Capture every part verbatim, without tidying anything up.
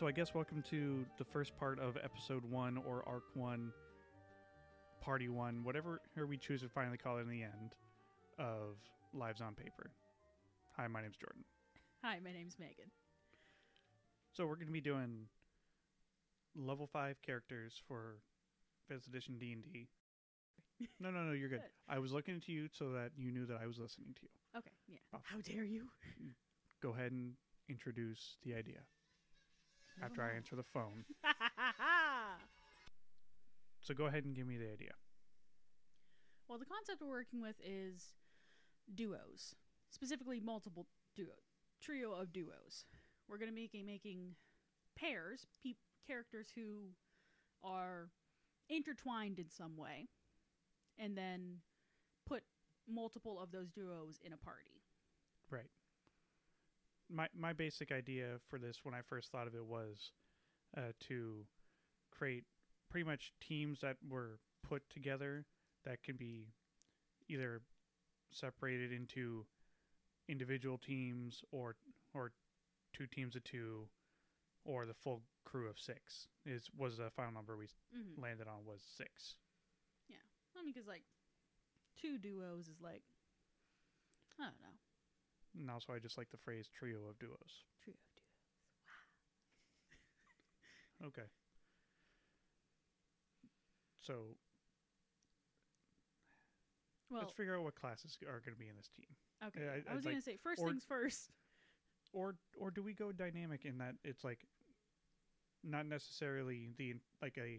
So I guess welcome to the first part of episode one or arc one, party one, whatever we choose to finally call it in the end of Lives on Paper. Hi, my name's Jordan. Hi, my name's Megan. So we're going to be doing level five characters for Fifth Edition D and D. No, no, no, you're good. good. I was looking to you so that you knew that I was listening to you. Okay, yeah. Bob. How dare you? Go ahead and introduce the idea. After I answer the phone. So go ahead and give me the idea. Well, the concept we're working with is duos. Specifically, multiple duo, trio of duos. We're going to be making, making pairs, pe- characters who are intertwined in some way, and then put multiple of those duos in a party. Right. My my basic idea for this when I first thought of it was uh, to create pretty much teams that were put together that can be either separated into individual teams or or two teams of two or the full crew of six is was the final number we mm-hmm. landed on was six. Yeah. I mean, because like two duos is like, I don't know. And also, I just like the phrase trio of duos. Trio of duos. Wow. Okay. So, well, let's figure out what classes are going to be in this team. Okay. I, I, I was like, going to say, first or, things first. Or or do we go dynamic in that it's like not necessarily the like a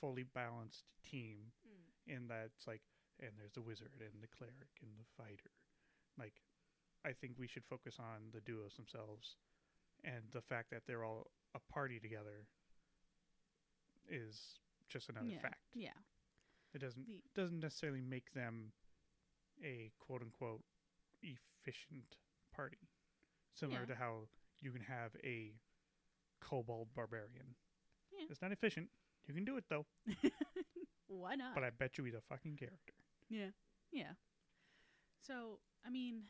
fully balanced team mm. in that it's like, and there's the wizard and the cleric and the fighter. Like, I think we should focus on the duos themselves, and the fact that they're all a party together is just another yeah, fact. Yeah, it doesn't the, doesn't necessarily make them a quote unquote efficient party. Similar yeah. to how you can have a kobold barbarian. Yeah. It's not efficient. You can do it though. Why not? But I bet you he's a fucking character. Yeah, yeah. So I mean.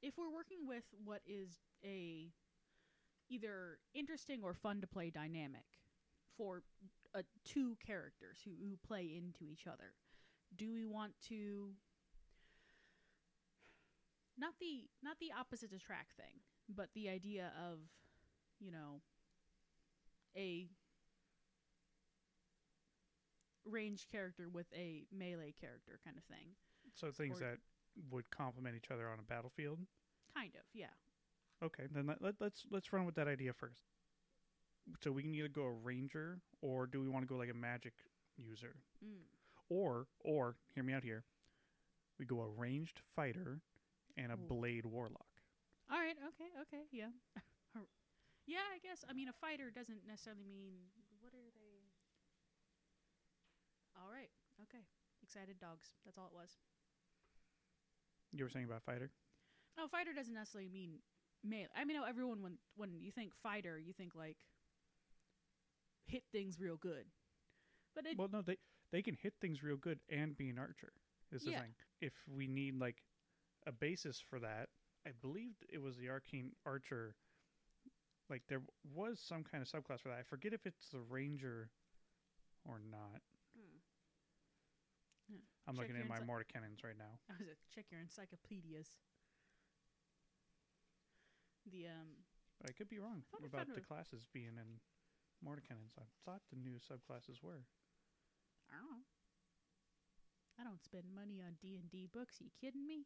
If we're working with what is a either interesting or fun to play dynamic for uh, two characters who, who play into each other, do we want to not the not the opposite attract thing, but the idea of, you know, a ranged character with a melee character kind of thing. So things or, that would complement each other on a battlefield? Kind of, yeah. Okay, then let, let, let's let's run with that idea first. So we can either go a ranger, or do we want to go like a magic user? Mm. Or, or, hear me out here, we go a ranged fighter and a Ooh. blade warlock. All right, okay, okay, yeah. Yeah, I guess, I mean, a fighter doesn't necessarily mean, what are they? All right, okay. Excited dogs, that's all it was. You were saying about fighter? Oh, fighter doesn't necessarily mean melee. I mean, no, everyone, when when you think fighter, you think, like, hit things real good. But it, Well, no, they, they can hit things real good and be an archer, is the yeah. thing. If we need, like, a basis for that, I believe it was the arcane archer. Like, there was some kind of subclass for that. I forget if it's the ranger or not. Hmm. Yeah. I'm check looking at my encycl- Mordenkainen's right now. I was like, check your encyclopedias. The um, I could be wrong about the classes being in Mordenkainen's. I thought the new subclasses were. I don't know. I don't spend money on D and D books. Are you kidding me?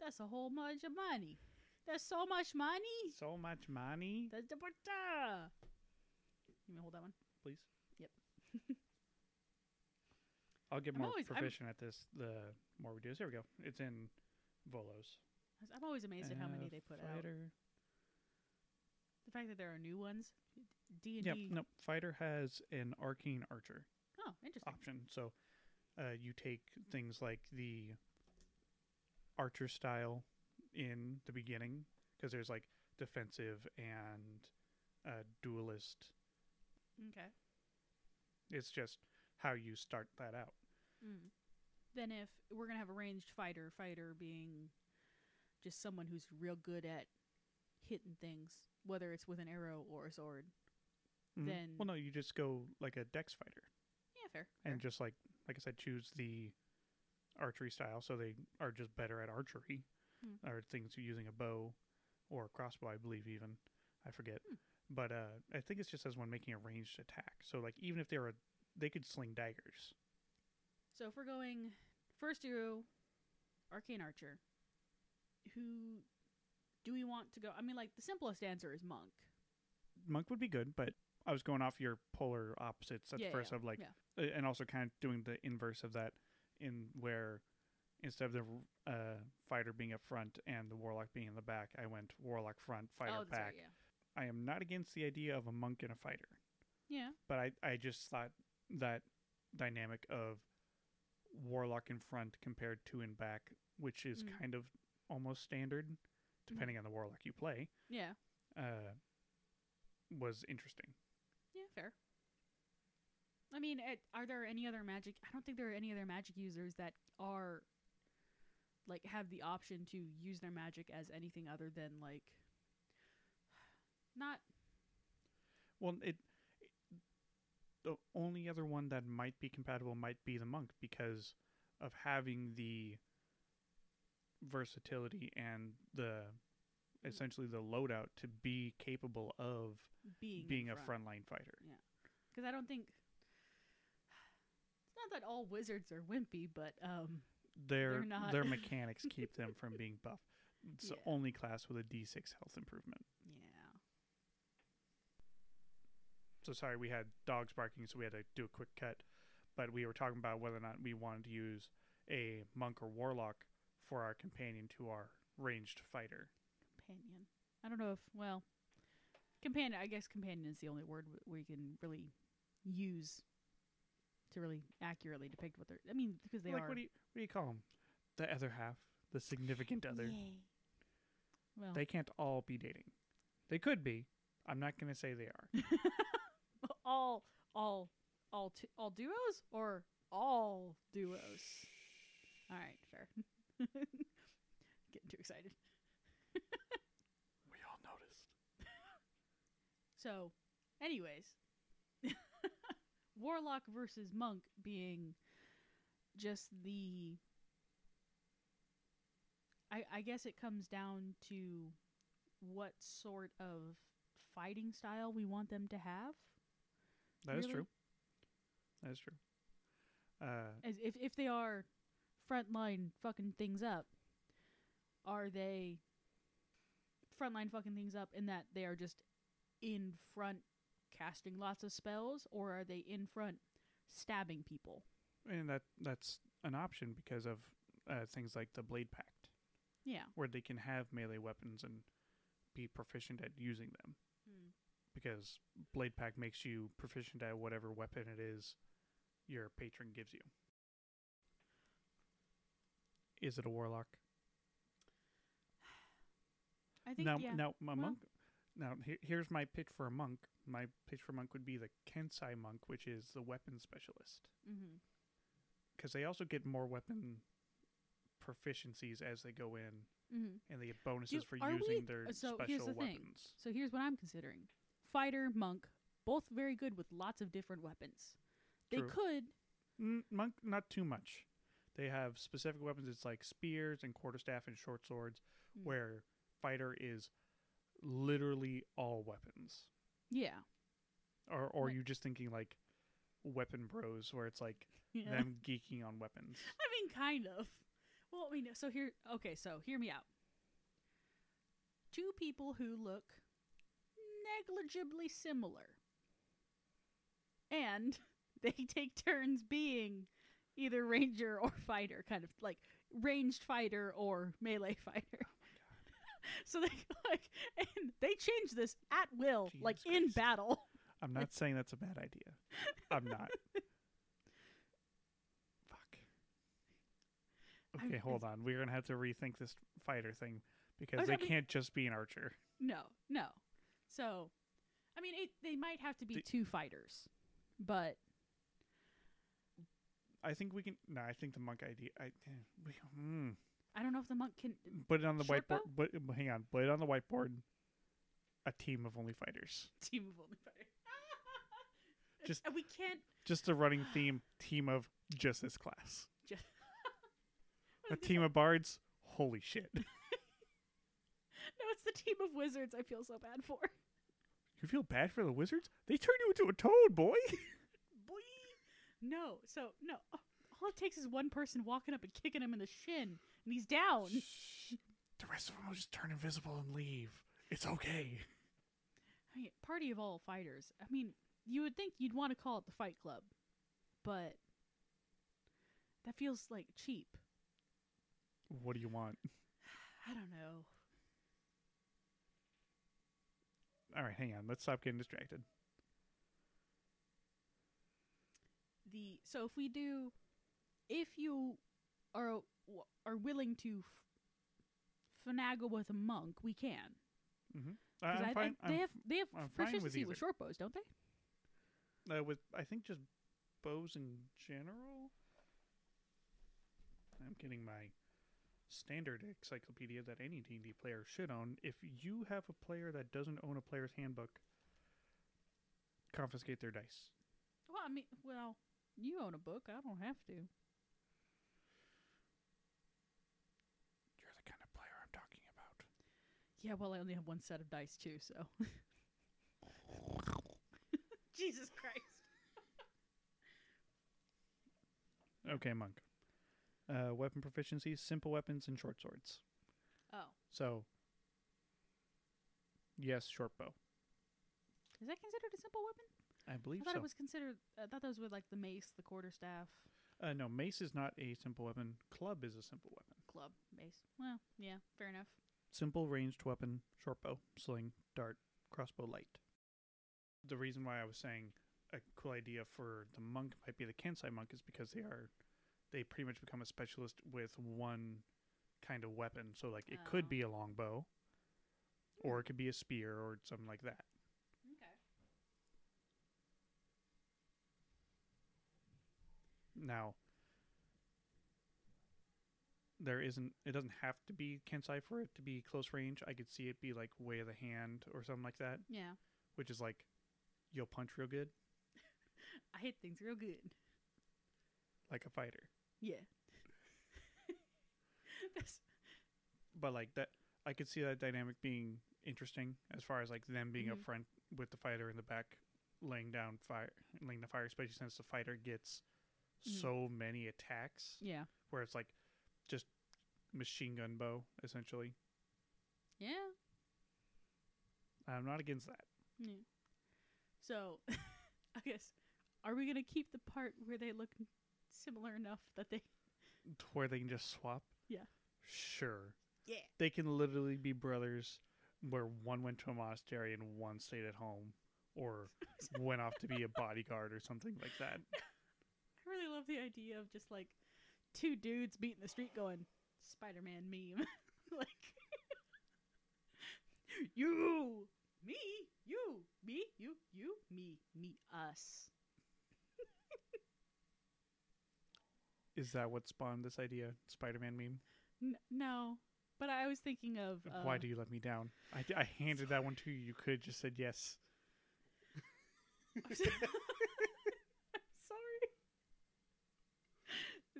That's a whole bunch of money. That's so much money. So much money. That's the butter. You may hold that one, please. Yep. I'll get I'm more always, proficient I'm, at this the more we do this. Here we go. It's in Volos. I'm always amazed at how uh, many they put fighter. out. The fact that there are new ones. D and D. Yep. No, fighter has an arcane archer. Oh, interesting. Option. So uh, you take things like the archer style in the beginning because there's like defensive and uh, duelist. Okay. It's just how you start that out. Mm. Then if we're going to have a ranged fighter, fighter being just someone who's real good at hitting things, whether it's with an arrow or a sword, mm-hmm. then... Well, no, you just go like a dex fighter. Yeah, fair. And fair. just like, like I said, choose the archery style, so they are just better at archery, mm-hmm. or things using a bow or a crossbow, I believe even. I forget. Mm. But uh, I think it's just as when making a ranged attack. So like even if they were, they could sling daggers. So if we're going first hero, arcane archer, who do we want to go? I mean, like the simplest answer is monk. Monk would be good, but I was going off your polar opposites at yeah, first yeah, of like, yeah. and also kind of doing the inverse of that, in where instead of the uh, fighter being up front and the warlock being in the back, I went warlock front, fighter oh, that's back. Right, yeah. I am not against the idea of a monk and a fighter. Yeah. But I, I just thought that dynamic of warlock in front compared to in back, which is mm-hmm. kind of almost standard, depending mm-hmm. on the warlock you play. Yeah. Uh, was interesting. Yeah, fair. I mean, it, are there any other magic... I don't think there are any other magic users that are... like, have the option to use their magic as anything other than, like... Not well. It, it the only other one that might be compatible might be the monk because of having the versatility and the essentially the loadout to be capable of being being a front. frontline fighter. Yeah, because I don't think it's not that all wizards are wimpy, but um, their they're not... their mechanics keep them from being buff. It's yeah. the only class with a D six health improvement. Yeah. So sorry, we had dogs barking, so we had to do a quick cut. But we were talking about whether or not we wanted to use a monk or warlock for our companion to our ranged fighter. Companion. I don't know if, well, companion, I guess companion is the only word we can really use to really accurately depict what they're, I mean, because they like, are. What do you, what do you call them? The other half. The significant other. Yay. Well. They can't all be dating. They could be. I'm not going to say they are. All, all, all, t- all duos or all duos? All right, fair. Getting too excited. We all noticed. So, anyways, warlock versus monk being just the. I, I guess it comes down to what sort of fighting style we want them to have. That really? is true. That is true. Uh, As if if they are frontline fucking things up, are they frontline fucking things up in that they are just in front casting lots of spells, or are they in front stabbing people? And that that's an option because of uh, things like the Blade Pact. Yeah. Where they can have melee weapons and be proficient at using them. Mm. Because Blade Pack makes you proficient at whatever weapon it is your patron gives you. Is it a warlock? I think, now, yeah. Now, my well, monk, now here, here's my pitch for a monk. My pitch for a monk would be the Kensai monk, which is the weapon specialist. Because mm-hmm. they also get more weapon proficiencies as they go in. Mm-hmm. And they get bonuses Do, for using we, their so special here's the weapons. Thing. So here's what I'm considering. Fighter, monk, both very good with lots of different weapons. They True. could... Mm, monk, not too much. They have specific weapons. It's like spears and quarterstaff and short swords, mm. where fighter is literally all weapons. Yeah. Or, or like, you're just thinking like weapon bros, where it's like yeah. them geeking on weapons. I mean, kind of. Well, we know. So here, okay, so hear me out. Two people who look negligibly similar. And they take turns being either ranger or fighter, kind of like ranged fighter or melee fighter. Oh my God. So they like, and they change this at will, Jesus like Christ. in battle. I'm not saying that's a bad idea. I'm not. Fuck. Okay, hold on. We're going to have to rethink this fighter thing because they can't just be an archer. No, no. So, I mean, it, they might have to be the, two fighters, but... I think we can... No, I think the monk idea... I, we, mm. I don't know if the monk can... Put it on the Sherpa? whiteboard. But, hang on. Put it on the whiteboard. a team of only fighters. Team of only fighters. Just and we can't. Just a running theme. Team of just this class. Just a team of bards. Holy shit. No, it's the team of wizards. I feel so bad for. You feel bad for the wizards? They turned you into a toad, boy. Boy. No. So no. All it takes is one person walking up and kicking him in the shin, and he's down. Shh. The rest of them will just turn invisible and leave. It's okay. I mean, party of all fighters. I mean, you would think you'd want to call it the Fight Club, but that feels like cheap. What do you want? I don't know. All right, hang on. Let's stop getting distracted. The so if we do, if you are are willing to f- finagle with a monk, we can. Mm-hmm. I, I think they I'm, have they have I'm proficiency with, with short bows, don't they? Uh, with I think just bows in general. I'm getting my standard encyclopedia that any D and D player should own. If you have a player that doesn't own a player's handbook, confiscate their dice. Well, I mean, well, you own a book. I don't have to. You're the kind of player I'm talking about. Yeah, well, I only have one set of dice, too, so. Jesus Christ. Okay, monk. Uh, weapon proficiency, simple weapons, and short swords. Oh. So, yes, short bow. Is that considered a simple weapon? I believe so. I thought so. It was considered, I thought those were like the mace, the quarterstaff. Uh, no, mace is not a simple weapon. Club is a simple weapon. Club, mace. Well, yeah, fair enough. Simple ranged weapon, short bow, sling, dart, crossbow, light. The reason why I was saying a cool idea for the monk might be the Kansai monk is because they are... They pretty much become a specialist with one kind of weapon. So, like, it oh. could be a longbow, or it could be a spear, or something like that. Okay. Now, there isn't. It doesn't have to be Kansai for it to be close range. I could see it be like way of the hand or something like that. Yeah. Which is like, you'll punch real good. I hit things real good. Like a fighter. Yeah. But like that, I could see that dynamic being interesting as far as like them being mm-hmm. up front with the fighter in the back, laying down fire, laying the fire, especially since the fighter gets mm. so many attacks. Yeah. Where it's like just machine gun bow, essentially. Yeah. I'm not against that. Yeah. So, I guess, are we going to keep the part where they look similar enough that they... To where they can just swap? Yeah. Sure. Yeah. They can literally be brothers where one went to a monastery and one stayed at home or went off to be a bodyguard or something like that. I really love the idea of just like two dudes beating the street going, Spider-Man meme. Like, you, me, you, me, you, you, me, me, us. Is that what spawned this idea, Spider-Man meme? N- no, but I was thinking of... Uh, Why do you let me down? I, d- I handed that one to you. You could have just said yes. I'm sorry.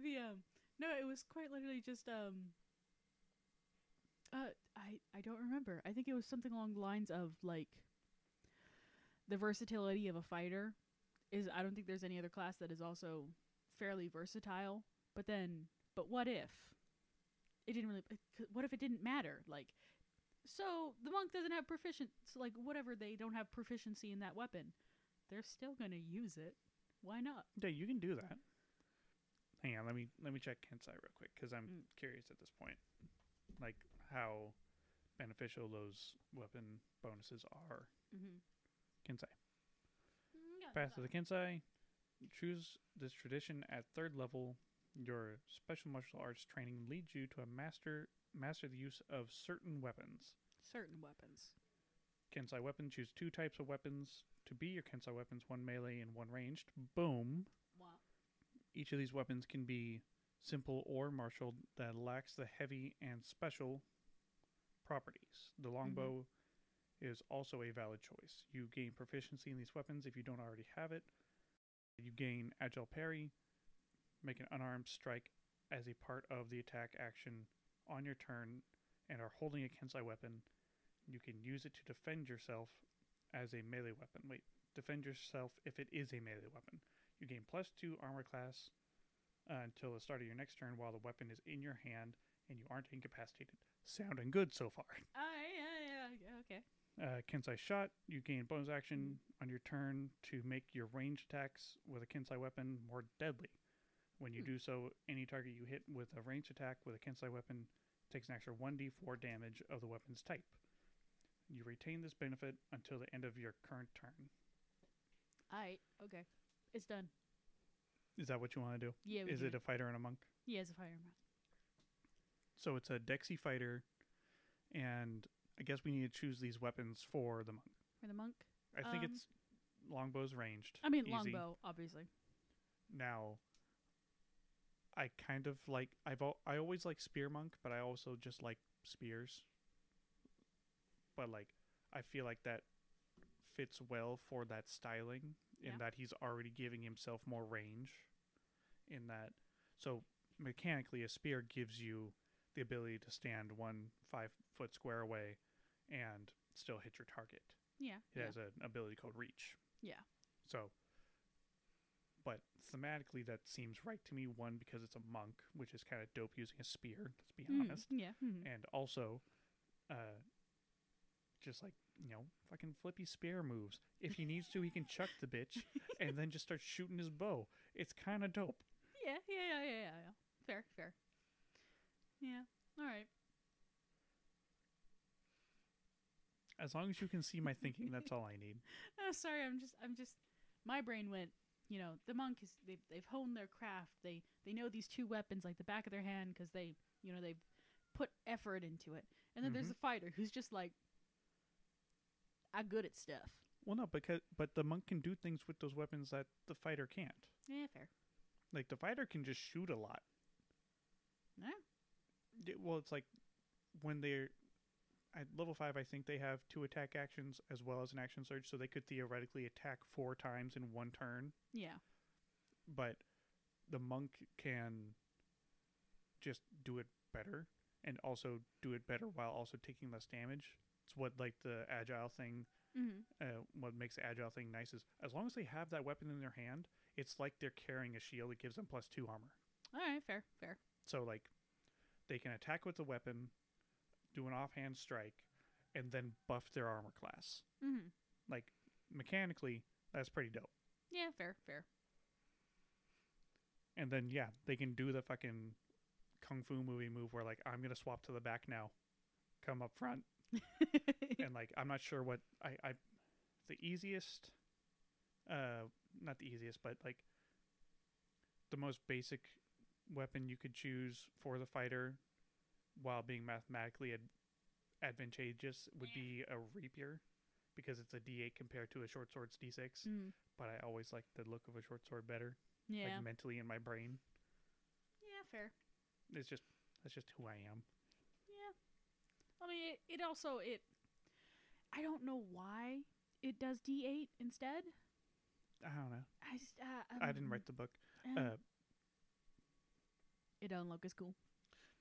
The um, no, it was quite literally just... um, uh, I, I don't remember. I think it was something along the lines of, like, the versatility of a fighter. Is I don't think there's any other class that is also... fairly versatile, but then but what if it didn't really what if it didn't matter, like, so the monk doesn't have proficient so like whatever they don't have proficiency in that weapon, they're still gonna use it. Why not? Yeah, you can do that. Hang on, let me let me check Kansai real quick because I'm mm. curious at this point, like how beneficial those weapon bonuses are. Mm-hmm. Kansai path of the Kansai. Choose this tradition at third level. Your special martial arts training leads you to a master master the use of certain weapons. Certain weapons. Kansai weapon. Choose two types of weapons to be your Kansai weapons, one melee and one ranged. Boom. Wow. Each of these weapons can be simple or martial that lacks the heavy and special properties. The longbow is also a valid choice. You gain proficiency in these weapons if you don't already have it. You gain agile parry, make an unarmed strike as a part of the attack action on your turn, and are holding against a weapon. You can use it to defend yourself as a melee weapon. Wait, defend yourself if it is a melee weapon. You gain plus two armor class uh, until the start of your next turn while the weapon is in your hand and you aren't incapacitated. Sounding good so far. Oh, yeah, yeah, okay. Uh, Kensai shot, you gain bonus action on your turn to make your ranged attacks with a Kensai weapon more deadly. When you hmm. do so, any target you hit with a ranged attack with a Kensai weapon takes an extra one d four damage of the weapon's type. You retain this benefit until the end of your current turn. Alright, okay. It's done. Is that what you want to do? Yeah. Is do it, it a fighter and a monk? Yeah, it's a fighter and a monk. So it's a Dexy fighter, and I guess we need to choose these weapons for the monk. For the monk? I think um, it's longbow's ranged. I mean, easy. Longbow, obviously. Now, I kind of like, I've al- I always like spear monk, but I also just like spears. But like, I feel like that fits well for that styling in yeah. that he's already giving himself more range in that. So mechanically, a spear gives you the ability to stand one five foot square away and still hit your target. Yeah. It yeah. has an ability called reach. Yeah. So, but thematically, that seems right to me. One, because it's a monk, which is kind of dope using a spear, let's be mm, honest. Yeah. Mm-hmm. And also, uh, just like, you know, fucking flippy spear moves. If he needs to, he can chuck the bitch and then just start shooting his bow. It's kind of dope. Yeah, yeah, yeah, yeah, yeah. Fair, fair. Yeah, all right. As long as you can see my thinking, that's all I need. Oh, sorry, I'm just, I'm just, my brain went, you know, the monk is, they've, they've honed their craft. They, they know these two weapons like the back of their hand because they, you know, they've put effort into it. And then mm-hmm. there's the fighter who's just like, I'm good at stuff. Well, no, because but the monk can do things with those weapons that the fighter can't. Yeah, fair. Like, the fighter can just shoot a lot. No. Yeah. Well, it's like when they're at level five, I think they have two attack actions as well as an action surge, so they could theoretically attack four times in one turn. Yeah. But the monk can just do it better and also do it better while also taking less damage. It's what, like, the agile thing, mm-hmm. uh, what makes the agile thing nice is as long as they have that weapon in their hand, it's like they're carrying a shield that gives them plus two armor. All right, fair, fair. So, like, they can attack with the weapon, do an offhand strike, and then buff their armor class. Mm-hmm. Like, mechanically, that's pretty dope. Yeah, fair, fair. And then, yeah, they can do the fucking Kung Fu movie move where, like, I'm going to swap to the back now, come up front. And like, I'm not sure what I, I the easiest uh not the easiest but like the most basic weapon you could choose for the fighter while being mathematically ad- advantageous would yeah. be a rapier, because it's a d eight compared to a short sword's d six. Mm. But I always like the look of a short sword better, yeah, like mentally in my brain. Yeah, fair. It's just that's just who I am. I mean, it, it also, it, I don't know why it does D eight instead. I don't know. I just, uh, um, I didn't write the book. Um, uh, it doesn't look as cool.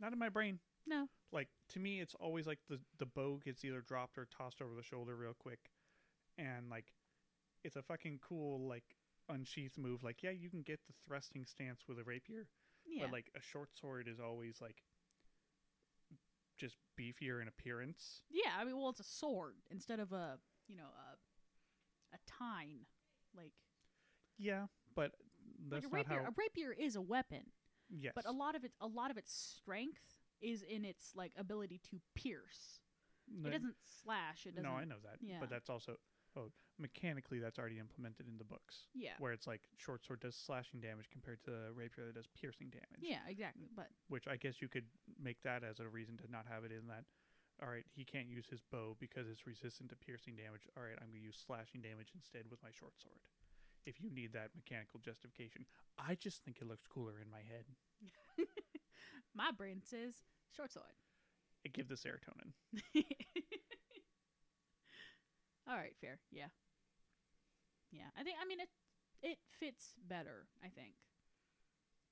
Not in my brain. No. Like, to me, it's always like the, the bow gets either dropped or tossed over the shoulder real quick. And, like, it's a fucking cool, like, unsheathed move. Like, yeah, you can get the thrusting stance with a rapier. Yeah. But, like, a short sword is always, like, just beefier in appearance. Yeah, I mean, well, it's a sword instead of a, you know, a, a tine, like. Yeah, but that's like a rapier, not how a rapier is a weapon. Yes, but a lot of it, a lot of its strength is in its like ability to pierce. No, it doesn't slash. It doesn't. No, I know that. Yeah. But that's also oh, mechanically that's already implemented in the books. Yeah, where it's like short sword does slashing damage compared to the rapier that does piercing damage. Yeah, exactly. But which I guess you could make that as a reason to not have it in that. All right, he can't use his bow because it's resistant to piercing damage. All right, I'm going to use slashing damage instead with my short sword. If you need that mechanical justification, I just think it looks cooler in my head. My brain says short sword. It gives the serotonin. All right, fair. Yeah. Yeah. I think, I mean, it it fits better, I think.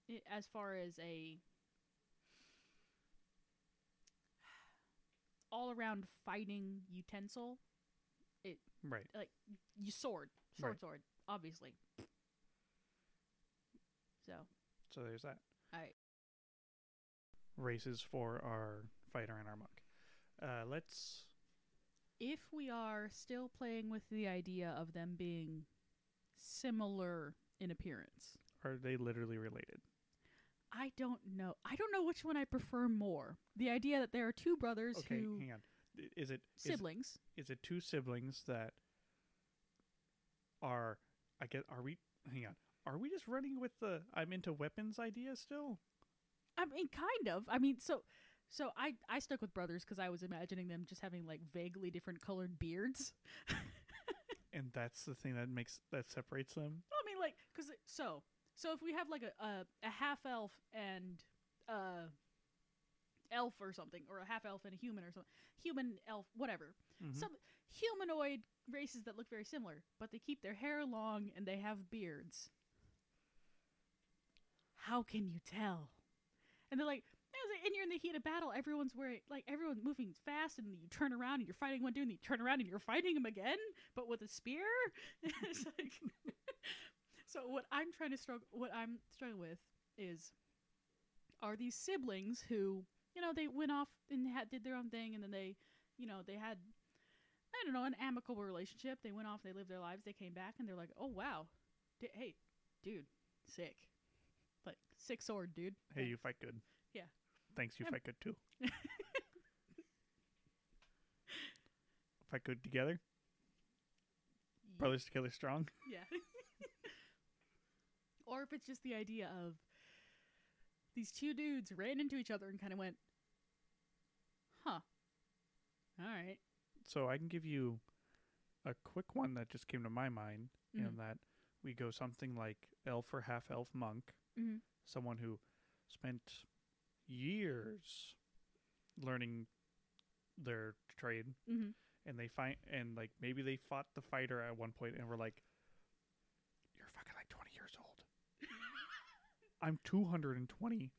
It, as far as a all-around fighting utensil, it right. like you sword, sword, right. sword, obviously. So. So there's that. All right. Races for our fighter and our monk. Uh, let's. If we are still playing with the idea of them being similar in appearance, are they literally related? I don't know. I don't know which one I prefer more. The idea that there are two brothers okay, who... hang on. Is it... Siblings. Is, is it two siblings that are... I guess... Are we... Hang on. Are we just running with the I'm into weapons idea still? I mean, kind of. I mean, so... So I, I stuck with brothers because I was imagining them just having, like, vaguely different colored beards. And that's the thing that makes... That separates them? Well, I mean, like... Because... So... So if we have like a a, a half elf and uh elf or something, or a half elf and a human or something, human elf whatever, mm-hmm. some humanoid races that look very similar, but they keep their hair long and they have beards. How can you tell? And they're like, and you're in the heat of battle. Everyone's wearing like everyone's moving fast, and you turn around and you're fighting one dude, and you turn around and you're fighting him again, but with a spear. It's like. So what I'm trying to struggle, what I'm struggling with is, are these siblings who, you know, they went off and had, did their own thing, and then they, you know, they had, I don't know, an amicable relationship. They went off, they lived their lives, they came back, and they're like, oh wow, D- hey, dude, sick, like sick sword, dude. Hey, you fight good. Yeah. Thanks, you I'm fight good too. Fight good together. Yeah. Brothers together strong. Yeah. Or if it's just the idea of these two dudes ran into each other and kind of went, huh. All right. So I can give you a quick one that just came to my mind, mm-hmm. in that we go something like elf or half-elf monk, mm-hmm. someone who spent years learning their trade, mm-hmm. and they find and like maybe they fought the fighter at one point and were like, you're fucking like twenty years old. I'm two hundred twenty,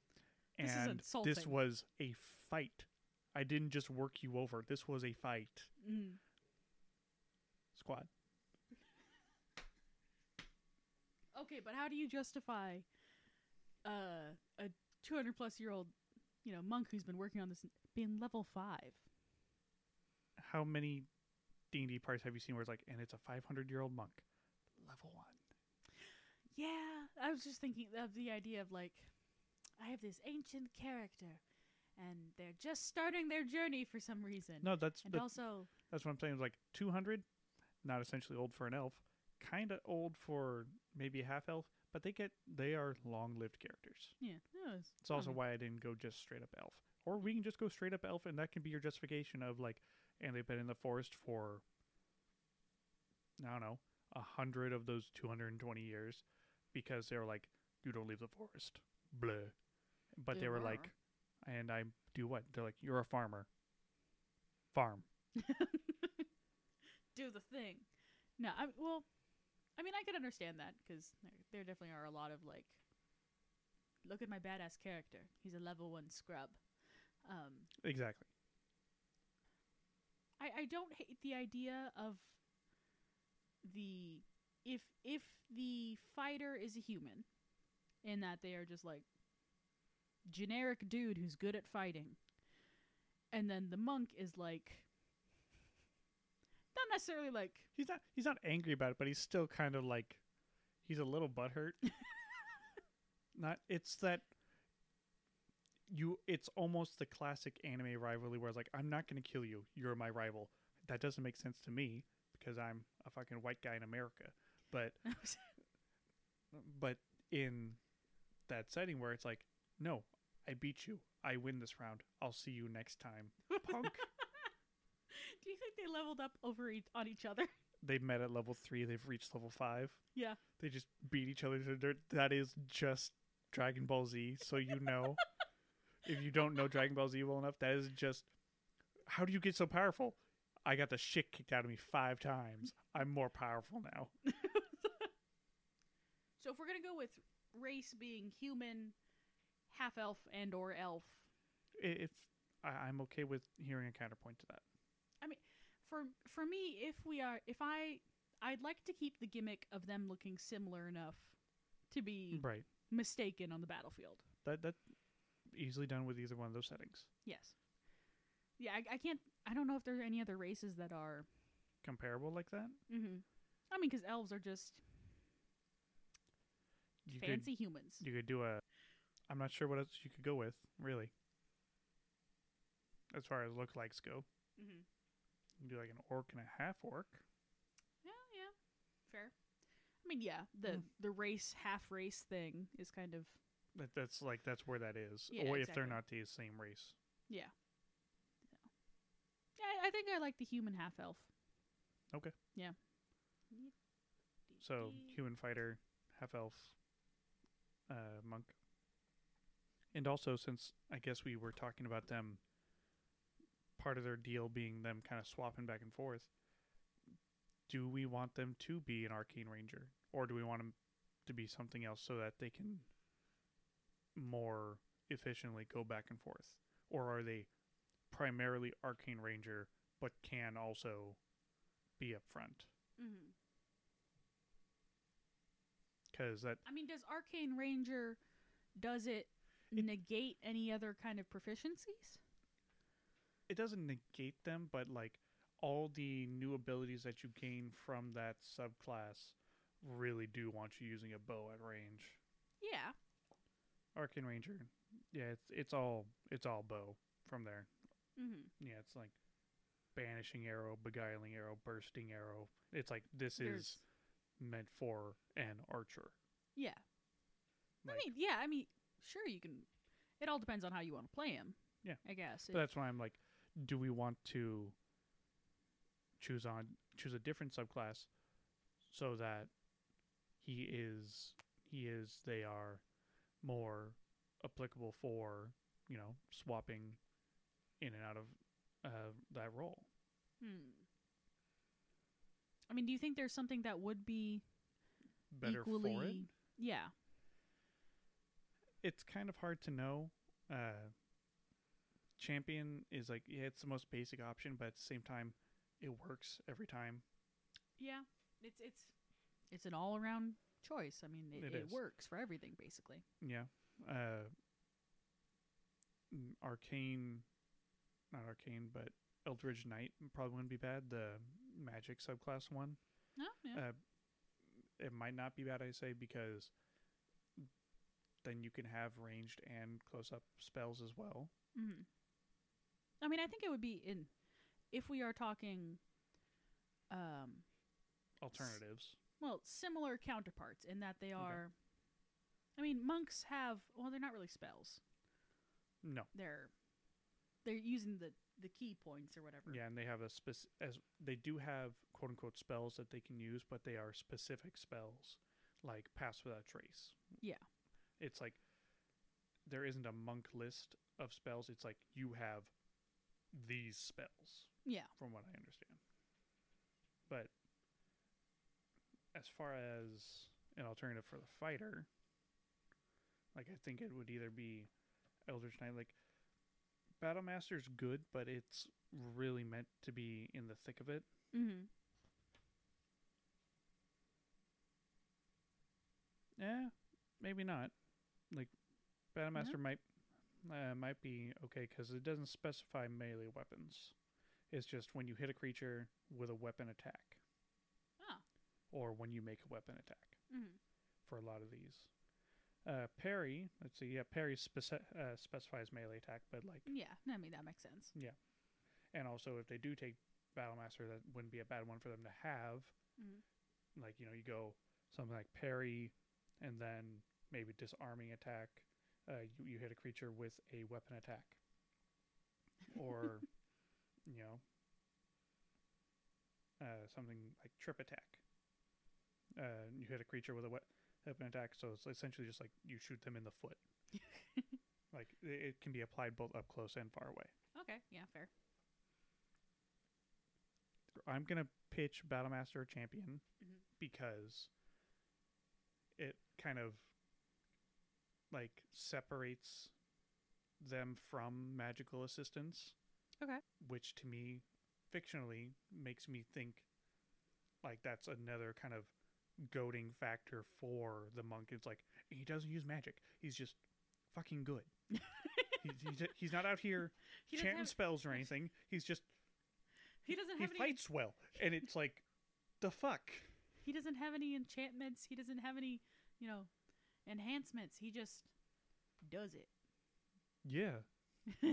and this, this was a fight. I didn't just work you over. This was a fight. Mm. Squad. Okay, but how do you justify uh, a two hundred plus year old, you know, monk who's been working on this being level five? How many D and D parts have you seen where it's like, and it's a five hundred year old monk, level one? Yeah, I was just thinking of the idea of, like, I have this ancient character, and they're just starting their journey for some reason. No, that's... And that, also... That's what I'm saying. It's like, two hundred, not essentially old for an elf, kind of old for maybe a half-elf, but they get they are long-lived characters. Yeah. It was, it's also okay. Why I didn't go just straight-up elf. Or we can just go straight-up elf, and that can be your justification of, like, and they've been in the forest for, I don't know, one hundred of those two hundred twenty years. Because they were like, you don't leave the forest. Blah. But yeah. They were like, and I do what? They're like, you're a farmer. Farm. Do the thing. No, I well, I mean, I could understand that because there definitely are a lot of like, look at my badass character. He's a level one scrub. Um, exactly. I, I don't hate the idea of the... If if the fighter is a human, in that they are just like generic dude who's good at fighting, and then the monk is like not necessarily like he's not he's not angry about it, but he's still kind of like he's a little butthurt. Not it's that you it's almost the classic anime rivalry where it's like I'm not going to kill you, you're my rival. That doesn't make sense to me because I'm a fucking white guy in America. But but in that setting where it's like, no, I beat you. I win this round. I'll see you next time, punk. Do you think they leveled up over e- on each other? They've met at level three. They've reached level five. Yeah. They just beat each other to dirt. That is just Dragon Ball Z, so you know. If you don't know Dragon Ball Z well enough, that is just, how do you get so powerful? I got the shit kicked out of me five times. I'm more powerful now. So if we're going to go with race being human, half-elf, and or elf. It's, I'm okay with hearing a counterpoint to that. I mean, for for me, if we are, if I, I'd like to keep the gimmick of them looking similar enough to be right. mistaken on the battlefield. That that easily done with either one of those settings. Yes. Yeah, I, I can't, I don't know if there are any other races that are comparable like that. Mm-hmm. I mean, because elves are just you fancy could, humans. You could do a, I'm not sure what else you could go with, really. As far as look-likes go. Mm-hmm. You can do like an orc and a half-orc. Yeah, yeah. Fair. I mean, yeah, the, mm. the race, half-race thing is kind of... That, that's like, that's where that is. Yeah, or exactly. If they're not the same race. Yeah. So. Yeah, I think I like the human half-elf. Okay. Yeah. So, human fighter, half-elf, uh, monk. And also, since I guess we were talking about them, part of their deal being them kind of swapping back and forth, do we want them to be an arcane ranger? Or do we want them to be something else so that they can more efficiently go back and forth? Or are they primarily arcane ranger, but can also be up front? Mm-hmm. Because that... I mean, does arcane ranger, does it... It, negate any other kind of proficiencies? It doesn't negate them, but like all the new abilities that you gain from that subclass really do want you using a bow at range. Yeah. Arcane Ranger. Yeah, it's it's all it's all bow from there. Mm-hmm. Yeah, it's like banishing arrow, beguiling arrow, bursting arrow. It's like this There's... is meant for an archer. Yeah. Like, I mean, yeah, I mean sure, you can... It all depends on how you want to play him. Yeah. I guess. But it, that's why I'm like, do we want to choose on choose a different subclass so that he is, he is, they are more applicable for, you know, swapping in and out of uh, that role? Hmm. I mean, do you think there's something that would be better equally, for it? Yeah. It's kind of hard to know. Uh, champion is like, yeah, it's the most basic option, but at the same time, it works every time. Yeah, it's it's it's an all-around choice. I mean, it, it, it works for everything, basically. Yeah. Uh, arcane, not arcane, but Eldritch Knight probably wouldn't be bad. The magic subclass one. Oh, yeah. Uh, it might not be bad, I say, because... then you can have ranged and close-up spells as well. Mm-hmm. I mean, I think it would be in... If we are talking... um, alternatives. S- well, similar counterparts in that they are... Okay. I mean, monks have... Well, they're not really spells. No. They're they're using the, the key points or whatever. Yeah, and they have a speci- as They do have, quote-unquote, spells that they can use, but they are specific spells, like Pass Without Trace. Yeah. It's like there isn't a monk list of spells. It's like you have these spells. Yeah. From what I understand. But as far as an alternative for the fighter, like I think it would either be Eldritch Knight. Like Battlemaster's good, but it's really meant to be in the thick of it. Mm-hmm. Yeah, maybe not. Like, Battlemaster mm-hmm. might uh, might be okay because it doesn't specify melee weapons. It's just when you hit a creature with a weapon attack. Oh. Or when you make a weapon attack mm-hmm. for a lot of these. Uh, parry, let's see, yeah, parry speci- uh, specifies melee attack, but like... Yeah, I mean, that makes sense. Yeah. And also, if they do take Battlemaster, that wouldn't be a bad one for them to have. Mm-hmm. Like, you know, you go something like parry and then... Maybe disarming attack. Uh, you, you hit a creature with a weapon attack. Or, you know, uh, something like trip attack. Uh, you hit a creature with a we- weapon attack, so it's essentially just like you shoot them in the foot. Like, it, it can be applied both up close and far away. Okay, yeah, fair. I'm going to pitch Battlemaster Champion mm-hmm. because it kind of like separates them from magical assistance. Okay. Which to me, fictionally, makes me think like that's another kind of goading factor for the monk. It's like, he doesn't use magic. He's just fucking good. he's, he's, he's not out here he chanting have... spells or anything. He's just... He doesn't have he any... fights well. And it's like, the fuck? He doesn't have any enchantments. He doesn't have any, you know, enhancements. He just does it. Yeah.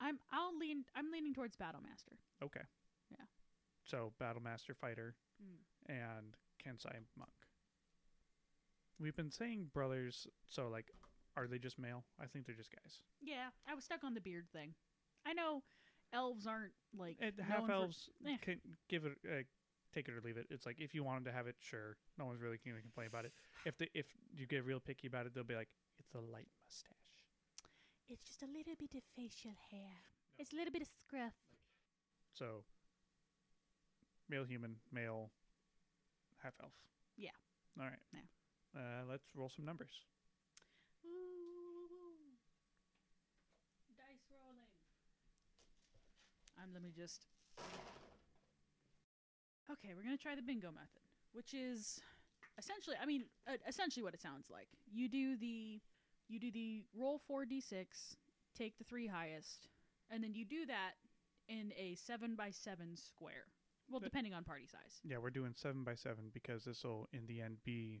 I'm I'll lean I'm leaning towards Battlemaster. Okay. Yeah. So Battlemaster Fighter mm. and Kensai Monk. We've been saying brothers, so like are they just male? I think they're just guys. Yeah, I was stuck on the beard thing. I know elves aren't like and half elves for, eh. can give it uh, take it or leave it. It's like if you want them to have it, sure. No one's really going to complain about it. If the if you get real picky about it, they'll be like it's a light mustache. It's just a little bit of facial hair. No. It's a little bit of scruff. So, male human, male half-elf. Yeah. All right. Yeah. Uh, let's roll some numbers. Ooh. Dice rolling. Um, let me just... Okay, we're going to try the bingo method, which is essentially, I mean, uh, essentially what it sounds like. You do the... You do the roll four d six, take the three highest, and then you do that in a seven by seven square. Well, but depending on party size. Yeah, we're doing seven by seven because this will, in the end, be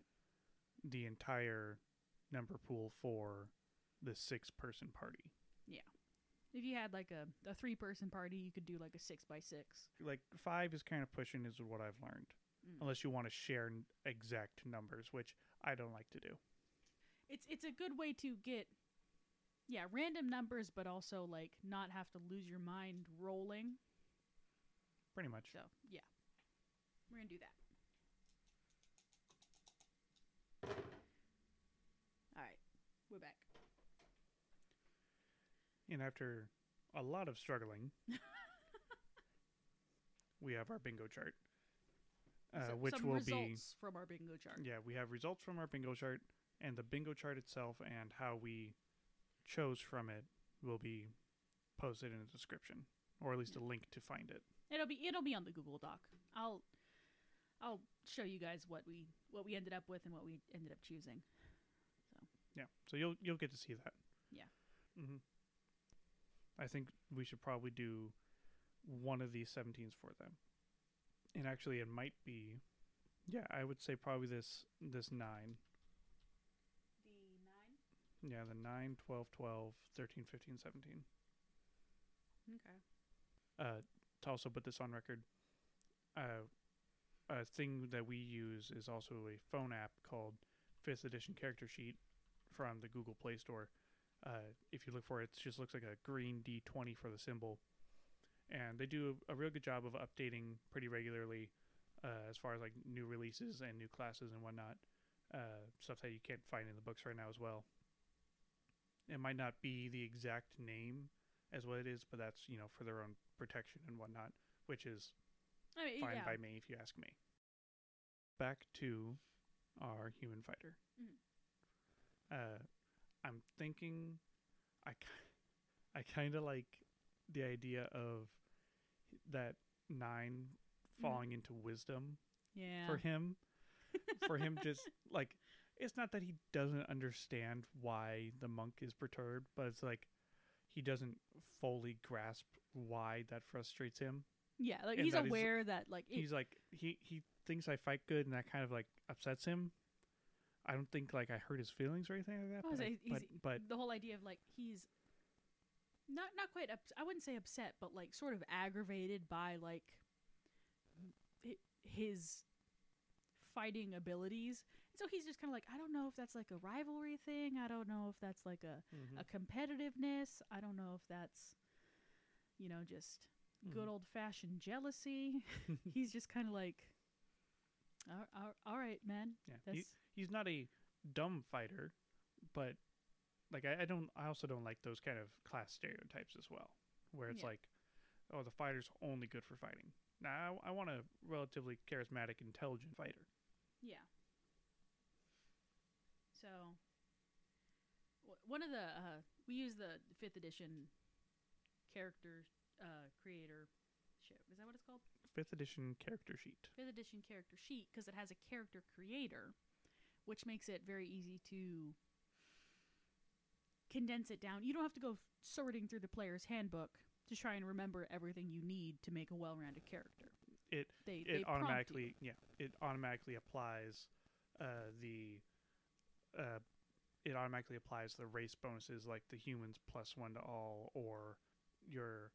the entire number pool for the six-person party. Yeah. If you had, like, a, a three-person party, you could do, like, a six by six. Like, five is kind of pushing is what I've learned, mm. unless you want to share n- exact numbers, which I don't like to do. It's it's a good way to get, yeah, random numbers, but also, like, not have to lose your mind rolling. Pretty much. So, yeah. We're going to do that. All right. We're back. And after a lot of struggling, we have our bingo chart, uh, so, which will be... Some results from our bingo chart. Yeah, we have results from our bingo chart. And the bingo chart itself and how we chose from it will be posted in the description, or at least yeah. a link to find it. It'll be it'll be on the Google Doc. I'll I'll show you guys what we what we ended up with and what we ended up choosing. So yeah, so you'll you'll get to see that. Yeah. Mm-hmm. I think we should probably do one of these seventeens for them, and actually it might be, yeah, I would say probably this this nine. Yeah, the nine, twelve, twelve, thirteen, fifteen, seventeen. Okay. Uh, to also put this on record, uh, a thing that we use is also a phone app called Fifth Edition Character Sheet from the Google Play Store. Uh, if you look for it, it just looks like a green D twenty for the symbol. And they do a, a real good job of updating pretty regularly uh, as far as like new releases and new classes and whatnot. Uh, stuff that you can't find in the books right now as well. It might not be the exact name as what it is, but that's, you know, for their own protection and whatnot, which is I mean, fine yeah. by me if you ask me. Back to our human fighter. Mm-hmm. Uh, I'm thinking I, I kind of like the idea of that nine falling mm. into wisdom yeah. for him. For him just, like... It's not that he doesn't understand why the monk is perturbed, but it's like he doesn't fully grasp why that frustrates him. Yeah, like and he's that aware he's, that like... It he's like, he, he thinks I fight good and that kind of like upsets him. I don't think like I hurt his feelings or anything like that. But, I, but, but the whole idea of like he's not, not quite, ups- I wouldn't say upset, but like sort of aggravated by like his fighting abilities. So he's just kind of like, I don't know if that's like a rivalry thing. I don't know if that's like a, mm-hmm. a competitiveness. I don't know if that's, you know, just mm. good old fashioned jealousy. He's just kind of like, all, all, all right, man. Yeah. That's he, he's not a dumb fighter, but like I, I don't. I also don't like those kind of class stereotypes as well, where it's yeah. like, oh, the fighter's only good for fighting. Now, I, I want a relatively charismatic, intelligent fighter. Yeah. So, one of the, uh, we use the fifth edition character uh, creator shit. Is that what it's called? Fifth edition character sheet. Fifth edition character sheet, because it has a character creator, which makes it very easy to condense it down. You don't have to go sorting through the player's handbook to try and remember everything you need to make a well-rounded character. It they, it they automatically yeah it automatically applies uh, the uh, it automatically applies the race bonuses, like the humans plus one to all, or your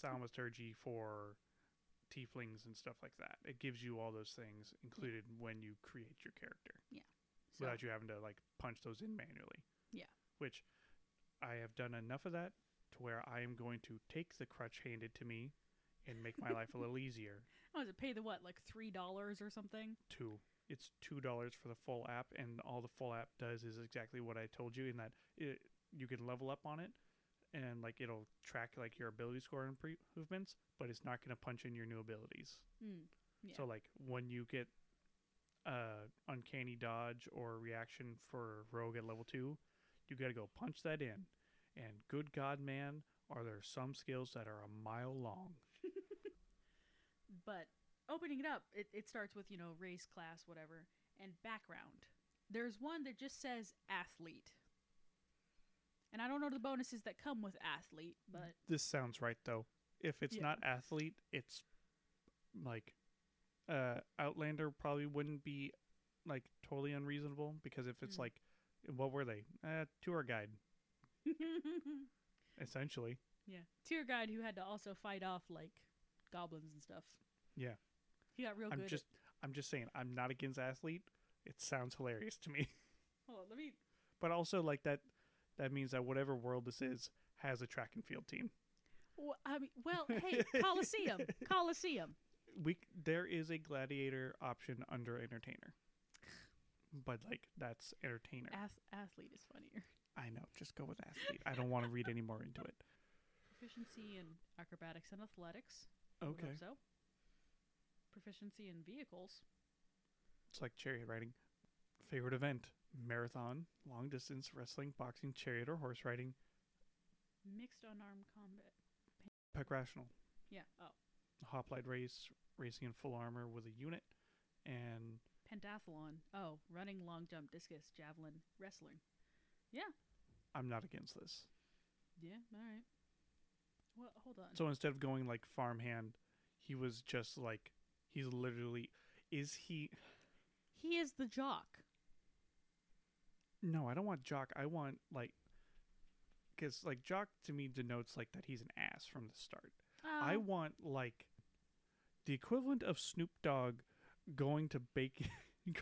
thaumaturgy for tieflings and stuff like that. It gives you all those things included yeah. when you create your character. Yeah, so, without you having to like punch those in manually. Yeah, which I have done enough of that to where I am going to take the crutch handed to me and make my life a little easier. Oh, does it pay the what, like three dollars or something? Two. It's two dollars for the full app, and all the full app does is exactly what I told you, in that it, you can level up on it, and like it'll track like your ability score improvements, but it's not going to punch in your new abilities. Mm, yeah. So like when you get uh, uncanny dodge or reaction for rogue at level two, you got to go punch that in. And good God, man, are there some skills that are a mile long. But opening it up, it, it starts with, you know, race, class, whatever, and background. There's one that just says athlete. And I don't know the bonuses that come with athlete, but... This sounds right, though. If it's yeah. not athlete, it's, like, uh, Outlander probably wouldn't be, like, totally unreasonable. Because if it's, mm. like, what were they? Uh, tour guide. Essentially, yeah, tour guide who had to also fight off like goblins and stuff. Yeah, he got real I'm good. I'm just, at... I'm just saying, I'm not against athlete. It sounds hilarious to me. Hold on, let me. But also, like that, that means that whatever world this is has a track and field team. Well, I mean, well, hey, Coliseum, Coliseum. We there is a gladiator option under entertainer, but like that's entertainer. Ath- athlete is funnier. I know, just go with athlete. I don't want to read any more into it. Proficiency in acrobatics and athletics. Okay. I hope so. Proficiency in vehicles. It's like chariot riding. Favorite event: marathon, long distance, wrestling, boxing, chariot or horse riding. Mixed unarmed combat. Pack rational. Yeah. Oh. Hoplite race, racing in full armor with a unit, and pentathlon. Oh, running, long jump, discus, javelin, wrestling. Yeah. I'm not against this. Yeah, all right. Well, hold on. So instead of going like farmhand, he was just like, he's literally, is he... He is the jock. No, I don't want jock. I want like, because like jock to me denotes like that he's an ass from the start. Um, I want like the equivalent of Snoop Dogg going to bake,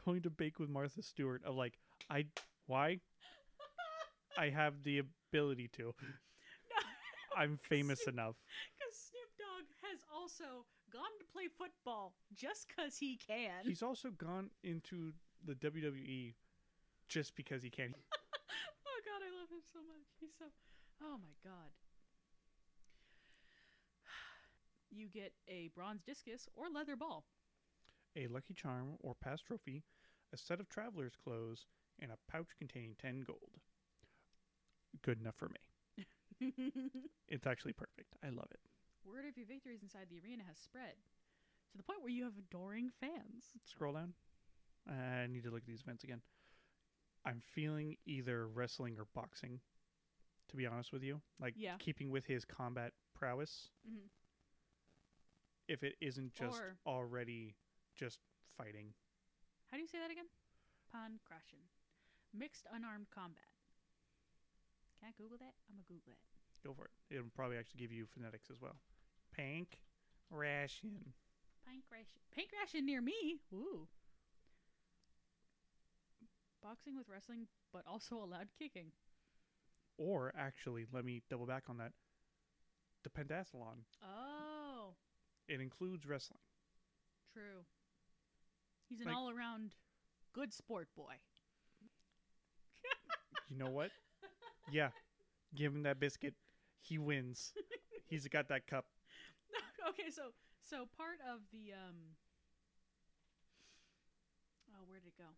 going to bake with Martha Stewart of like, I, why? I have the ability to. No, I'm famous Snoop, enough. Because Snoop Dogg has also gone to play football just because he can. He's also gone into the W W E just because he can. Oh, God, I love him so much. He's so... Oh, my God. You get a bronze discus or leather ball. A lucky charm or past trophy, a set of traveler's clothes, and a pouch containing ten gold. Good enough for me. It's actually perfect. I love it. Word of your victories inside the arena has spread to the point where you have adoring fans. Scroll down. Uh, I need to look at these events again. I'm feeling either wrestling or boxing, to be honest with you. Like, yeah. Keeping with his combat prowess. Mm-hmm. If it isn't just or... already just fighting. How do you say that again? Pan-crashin. Mixed unarmed combat. Can I Google that? I'm going to Google that. Go for it. It'll probably actually give you phonetics as well. Pank ration. Pank ration. Pank ration near me. Woo. Boxing with wrestling, but also allowed kicking. Or actually, let me double back on that. The pentathlon. Oh. It includes wrestling. True. He's an like, all-around good sport boy. You know what? Yeah, give him that biscuit. He wins. He's got that cup. Okay, so so part of the um oh, where did it go?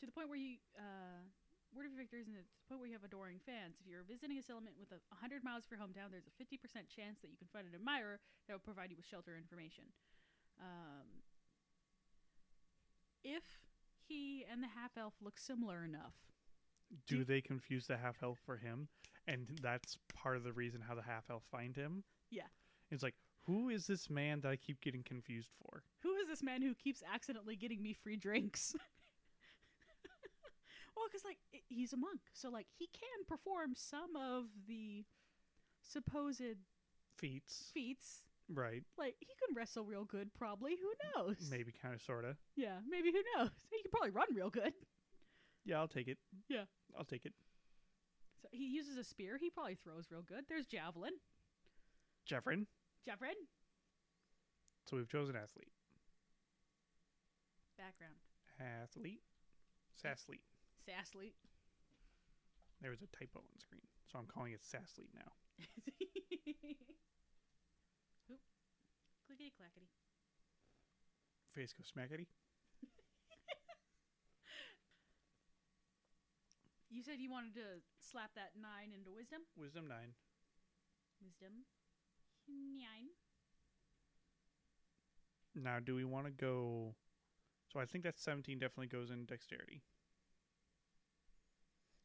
To the point where you uh Word of your victory is to the point where you have adoring fans. If you're visiting a settlement with a hundred miles from your hometown, there's a fifty percent chance that you can find an admirer that will provide you with shelter information. Um, if he and the half elf look similar enough, do you, they confuse the half elf for him? And that's part of the reason how the half elf find him. Yeah, it's like, who is this man that I keep getting confused for? Who is this man who keeps accidentally getting me free drinks? Well, because, like, he's a monk, so, like, he can perform some of the supposed feats. Feats. Right. Like, he can wrestle real good, probably. Who knows? Maybe, kind of, sort of. Yeah, maybe, who knows? He can probably run real good. Yeah, I'll take it. Yeah. I'll take it. So he uses a spear. He probably throws real good. There's Javelin. Jeffrin. Jeffrin. So we've chosen athlete. Background. Athlete. Sasslete. Sasslete. There was a typo on screen, so I'm calling it Sasslete now. Oop. Clickety clackety. Face goes smackety. You said you wanted to slap that nine into wisdom? Wisdom nine. Wisdom nine. Now, do we want to go... So I think that seventeen definitely goes in dexterity.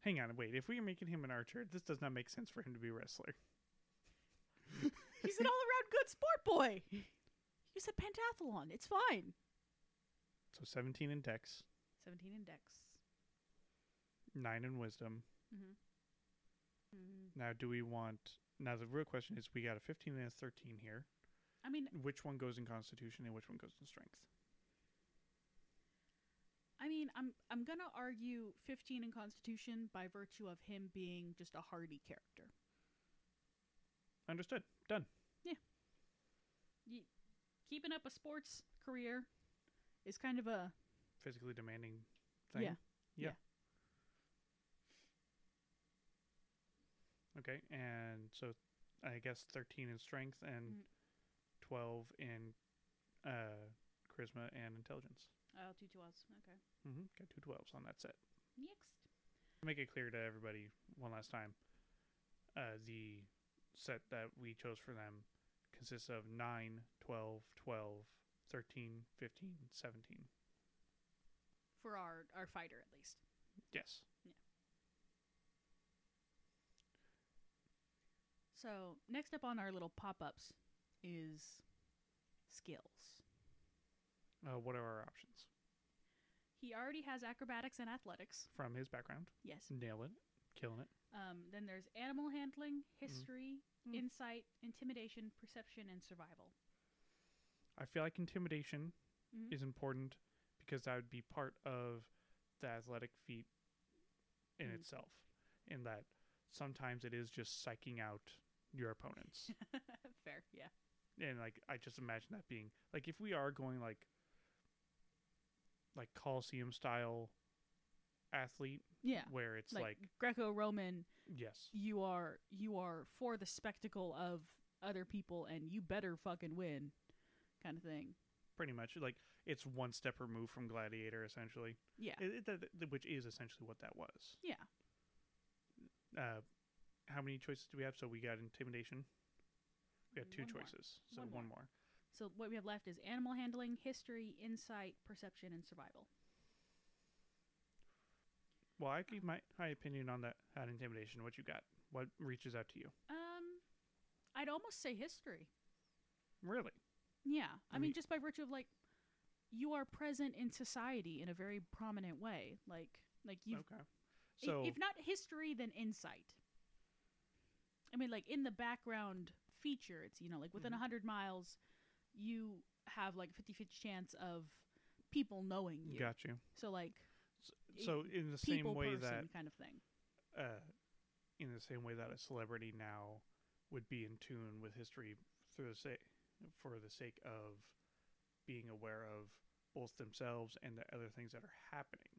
Hang on, wait. If we are making him an archer, this does not make sense for him to be a wrestler. He's an all-around good sport boy. He's a pentathlon. It's fine. So seventeen in dex. seventeen in dex. nine in wisdom. Mm-hmm. Mm-hmm. Now, do we want... Now, the real question is, we got a fifteen and a thirteen here. I mean... Which one goes in constitution and which one goes in strength? I mean, I'm I'm going to argue fifteen in Constitution by virtue of him being just a hardy character. Understood. Done. Yeah. You, keeping up a sports career is kind of a... Physically demanding thing. Yeah. Yeah. yeah. Okay, and so I guess thirteen in strength and mm-hmm. twelve in uh, charisma and intelligence. Oh, two twelves. Okay. Mm-hmm. Got two twelves on that set. Next. Make it clear to everybody one last time. Uh, the set that we chose for them consists of nine, twelve, twelve, thirteen, fifteen, seventeen. For our, our fighter, at least. Yes. Yeah. So, next up on our little pop-ups is skills. Uh, what are our options? He already has acrobatics and athletics. From his background. Yes. Nail it. Killing it. Um, then there's animal handling, history, mm. insight, intimidation, perception, and survival. I feel like intimidation mm-hmm. is important because that would be part of the athletic feat in mm. itself. In that sometimes it is just psyching out your opponents. Fair, yeah. And, like, I just imagine that being... Like, if we are going, like... like Coliseum style athlete, yeah, where it's like, like Greco-Roman. Yes, you are you are for the spectacle of other people, and you better fucking win, kind of thing. Pretty much, like it's one step removed from gladiator, essentially. Yeah, it, it, it, which is essentially what that was. Yeah. Uh, how many choices do we have? So we got intimidation. We got two one choices, more. so one more. One more. So what we have left is animal handling, history, insight, perception, and survival. Well, I give my high opinion on that on intimidation. What you got? What reaches out to you? Um, I'd almost say history. Really? Yeah. I, I mean, mean, just by virtue of, like, you are present in society in a very prominent way. Like, like you've... Okay. So... If not history, then insight. I mean, like, in the background feature, it's, you know, like, within mm-hmm. one hundred miles... you have like a fifty-fifty chance of people knowing you. Got you. So like, so, so in the same way that kind of thing, uh, in the same way that a celebrity now would be in tune with history through the sake, for the sake of being aware of both themselves and the other things that are happening.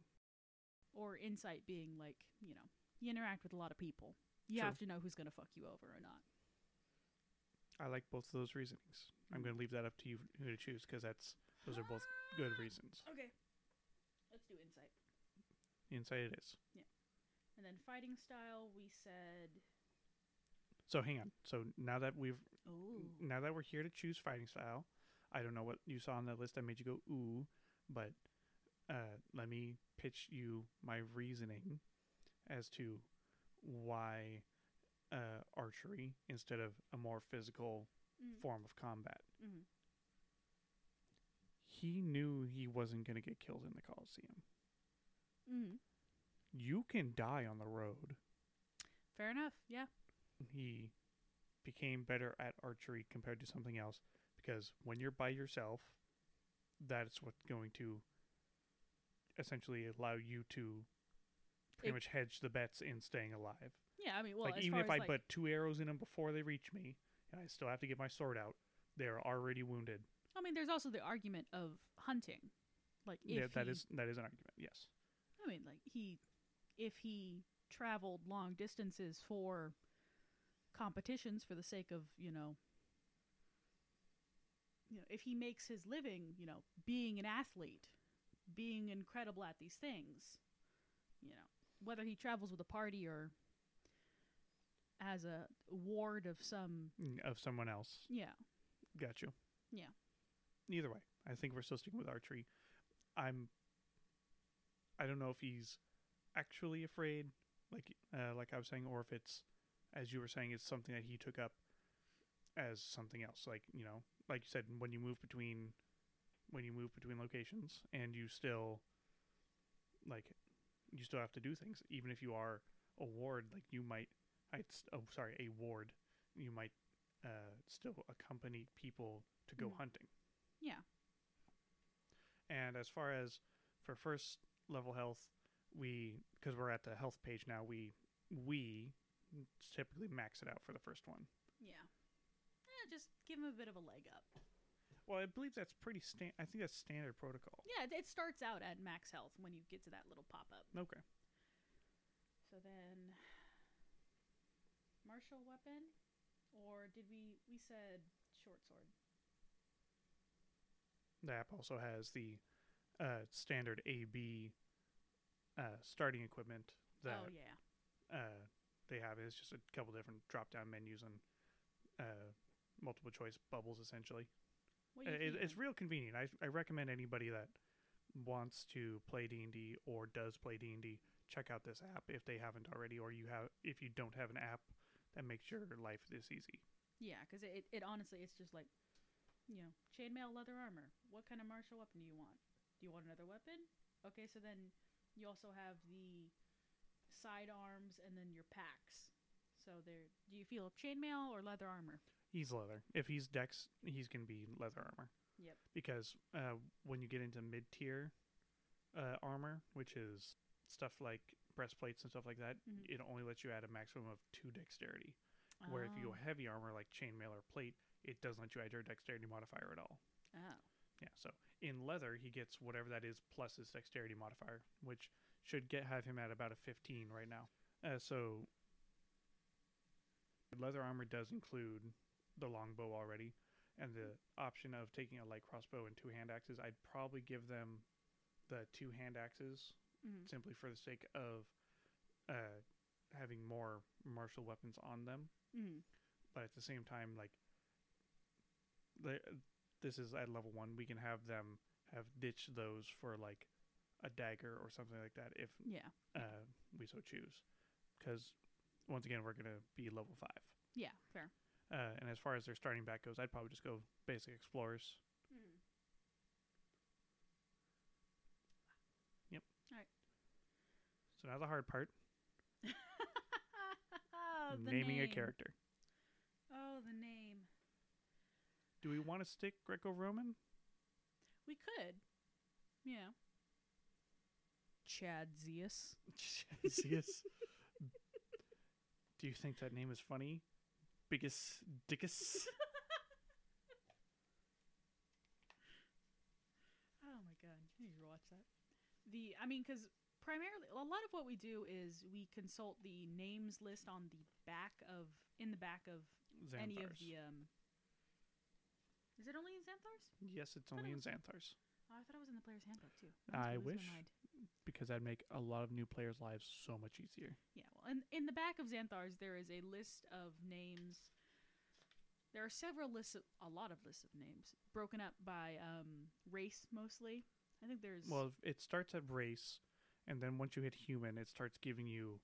Or insight being like, you know, you interact with a lot of people. You True. have to know who's going to fuck you over or not. I like both of those reasonings. Mm-hmm. I'm going to leave that up to you who to choose, because that's those are both good reasons. Okay. Let's do insight. Insight it is. Yeah. And then fighting style, we said... So hang on. So now that we've... Ooh. Now that we're here to choose fighting style, I don't know what you saw on that list. I made you go, ooh, but uh, let me pitch you my reasoning as to why uh, archery instead of a more physical mm. form of combat. Mm-hmm. He knew he wasn't going to get killed in the Coliseum. Mm-hmm. You can die on the road. Fair enough, yeah. He became better at archery compared to something else because when you're by yourself, that's what's going to essentially allow you to pretty it, much hedge the bets in staying alive. Yeah, I mean, well, like, as even far if as I like, put two arrows in them before they reach me and I still have to get my sword out, they're already wounded. I mean, there's also the argument of hunting. Like, if yeah, that he, is that is an argument. Yes. I mean, like he, if he traveled long distances for competitions for the sake of you know, you know, if he makes his living, you know, being an athlete, being incredible at these things, you know, whether he travels with a party or as a ward of some of someone else. Yeah. Got you. Yeah. Either way, I think we're still sticking with archery. I'm. I don't know if he's actually afraid, like uh, like I was saying, or if it's, as you were saying, it's something that he took up as something else. Like you know, like you said, when you move between, when you move between locations, and you still, like, you still have to do things, even if you are a ward. Like you might, I oh sorry, a ward. You might uh, still accompany people to go mm. hunting. Yeah. And as far as for first level health, we, because we're at the health page now, we we typically max it out for the first one. Yeah. Eh, just give him a bit of a leg up. Well, I believe that's pretty, sta- I think that's standard protocol. Yeah, it starts out at max health when you get to that little pop-up. Okay. So then, martial weapon, or did we, we said short sword. The app also has the uh, standard A B uh, starting equipment that oh, yeah. uh, they have. It's just a couple different drop-down menus and uh, multiple-choice bubbles, essentially. What do you uh, it, it's real convenient. I, I recommend anybody that wants to play D and D or does play D and D, check out this app if they haven't already, or you have if you don't have an app that makes your life this easy. Yeah, because it, it honestly, it's just like, you know, chainmail, leather armor. What kind of martial weapon do you want? Do you want another weapon? Okay, so then you also have the sidearms and then your packs. So there, do you feel chainmail or leather armor? He's leather. If he's dex, he's going to be leather armor. Yep. Because uh, when you get into mid-tier uh, armor, which is stuff like breastplates and stuff like that, mm-hmm. it only lets you add a maximum of two dexterity. Oh. Where if you go heavy armor like chainmail or plate, it doesn't let you add your dexterity modifier at all. Oh. Yeah, so in leather, he gets whatever that is plus his dexterity modifier, which should get have him at about a fifteen right now. Uh, so leather armor does include the longbow already, and the option of taking a light crossbow and two hand axes, I'd probably give them the two hand axes mm-hmm. simply for the sake of uh, having more martial weapons on them. Mm-hmm. But at the same time, like, The, this is at level one. We can have them have ditched those for like a dagger or something like that if yeah. uh, we so choose. Because once again, we're going to be level five. Yeah, fair. Uh, and as far as their starting back goes, I'd probably just go basic explorers. Mm. Yep. All right. So now the hard part. oh, Naming name. a character. Oh, the name. Do we want to stick Greco-Roman? We could. Yeah. Chadzeus. Chadzeus. Do you think that name is funny? Biggest Dickus? Oh my god. You need to watch that. The, I mean, because primarily, a lot of what we do is we consult the names list on the back of, in the back of Xanathar's. any of the... Um, Is it only in Xanathar's? Yes, it's only in Xanathar's. Oh, I thought it was in the player's handbook, too. I, I wish, because that'd make a lot of new players' lives so much easier. Yeah, well, in, in the back of Xanathar's, there is a list of names. There are several lists, of, a lot of lists of names, broken up by um, race, mostly. I think there's... Well, it starts at race, and then once you hit human, it starts giving you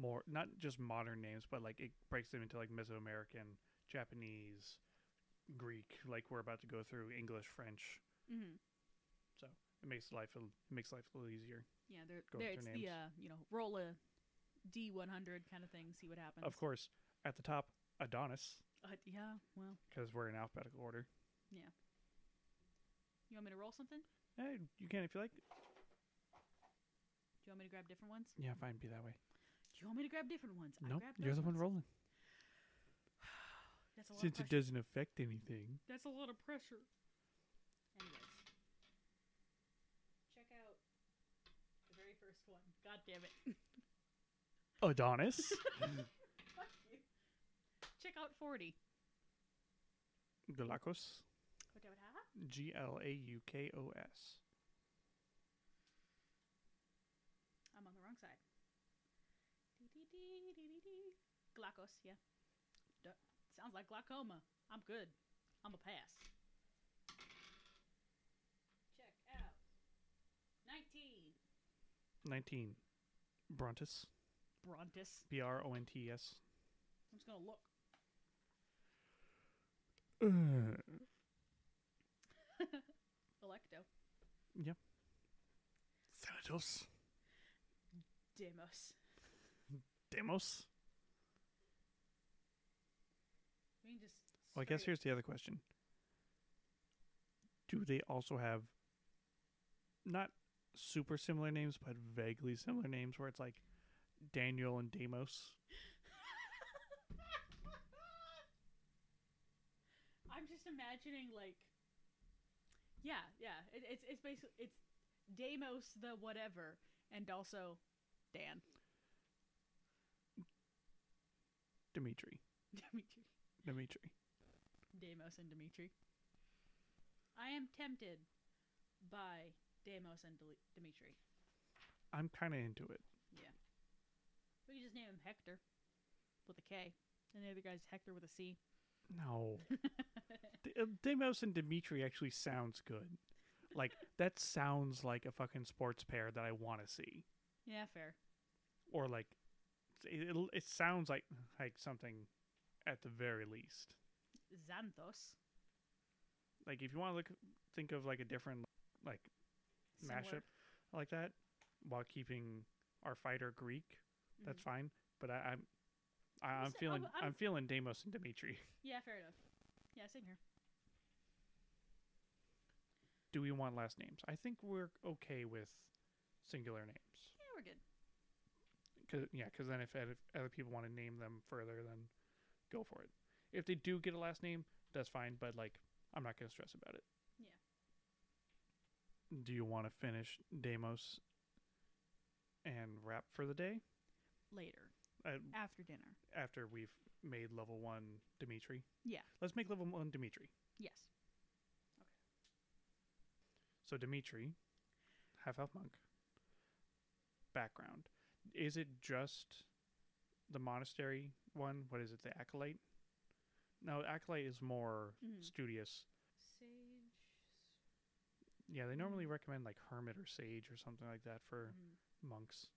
more, not just modern names, but like it breaks them into like Mesoamerican, Japanese, Greek, like we're about to go through, English, French. Mm-hmm. So it makes life a, it makes life a little easier. Yeah, there, there it's names. the uh, you know roll a D one hundred kind of thing, see what happens. Of course, at the top, Adonis. Uh, yeah, well, because we're in alphabetical order. Yeah. You want me to roll something? Hey, you can if you like. Do you want me to grab different ones? Yeah, fine, be that way. Do you want me to grab different ones? Nope, I grabbed you're the ones. one rolling. That's a lot Since of it doesn't affect anything. That's a lot of pressure. Anyways. Check out the very first one. God damn it. Adonis. Fuck you. Check out forty. Galakos. G L A U K O S. I'm on the wrong side. Galakos, yeah. Duh. Sounds like glaucoma. I'm good. I'm a pass. Check out. nineteen. nineteen. Brontes. Brontes. B R O N T E S. I'm just going to look. Uh. Electo. Yep. Thanatos. Demos. Demos? We can just well, I guess here's the other question. Do they also have not super similar names, but vaguely similar names where it's like Daniel and Deimos? I'm just imagining like, yeah, yeah. It, it's it's basically it's Deimos the whatever, and also Dan, Dimitri, Dimitri. Dimitri. Deimos and Dimitri. I am tempted by Deimos and De- Dimitri. I'm kind of into it. Yeah. We can just name him Hector with a K. And the other guy's Hector with a C. No. De- Deimos and Dimitri actually sounds good. Like, that sounds like a fucking sports pair that I want to see. Yeah, fair. Or like, it, it, it sounds like like something... At the very least, Xanthos. Like, if you want to look, think of like a different like Similar. mashup like that, while keeping our fighter Greek, mm-hmm. that's fine. But I, I'm, I, I'm feeling, I'm, I'm, I'm feeling Deimos and Dimitri. Yeah, fair enough. Yeah, same here. Do we want last names? I think we're okay with singular names. Yeah, we're good. Cause yeah, because then if, if other people want to name them further, then. Go for it. If they do get a last name, that's fine, but like I'm not gonna stress about it. Yeah. Do you want to finish Deimos and wrap for the day? Later. Uh, after dinner. After we've made level one Dimitri. Yeah. Let's make level one Dimitri. Yes. Okay. So Dimitri, half elf monk. Background. Is it just the monastery one? What is it? The Acolyte? No, Acolyte is more mm-hmm. studious. Sage? Yeah, they normally recommend like Hermit or Sage or something like that for mm. monks.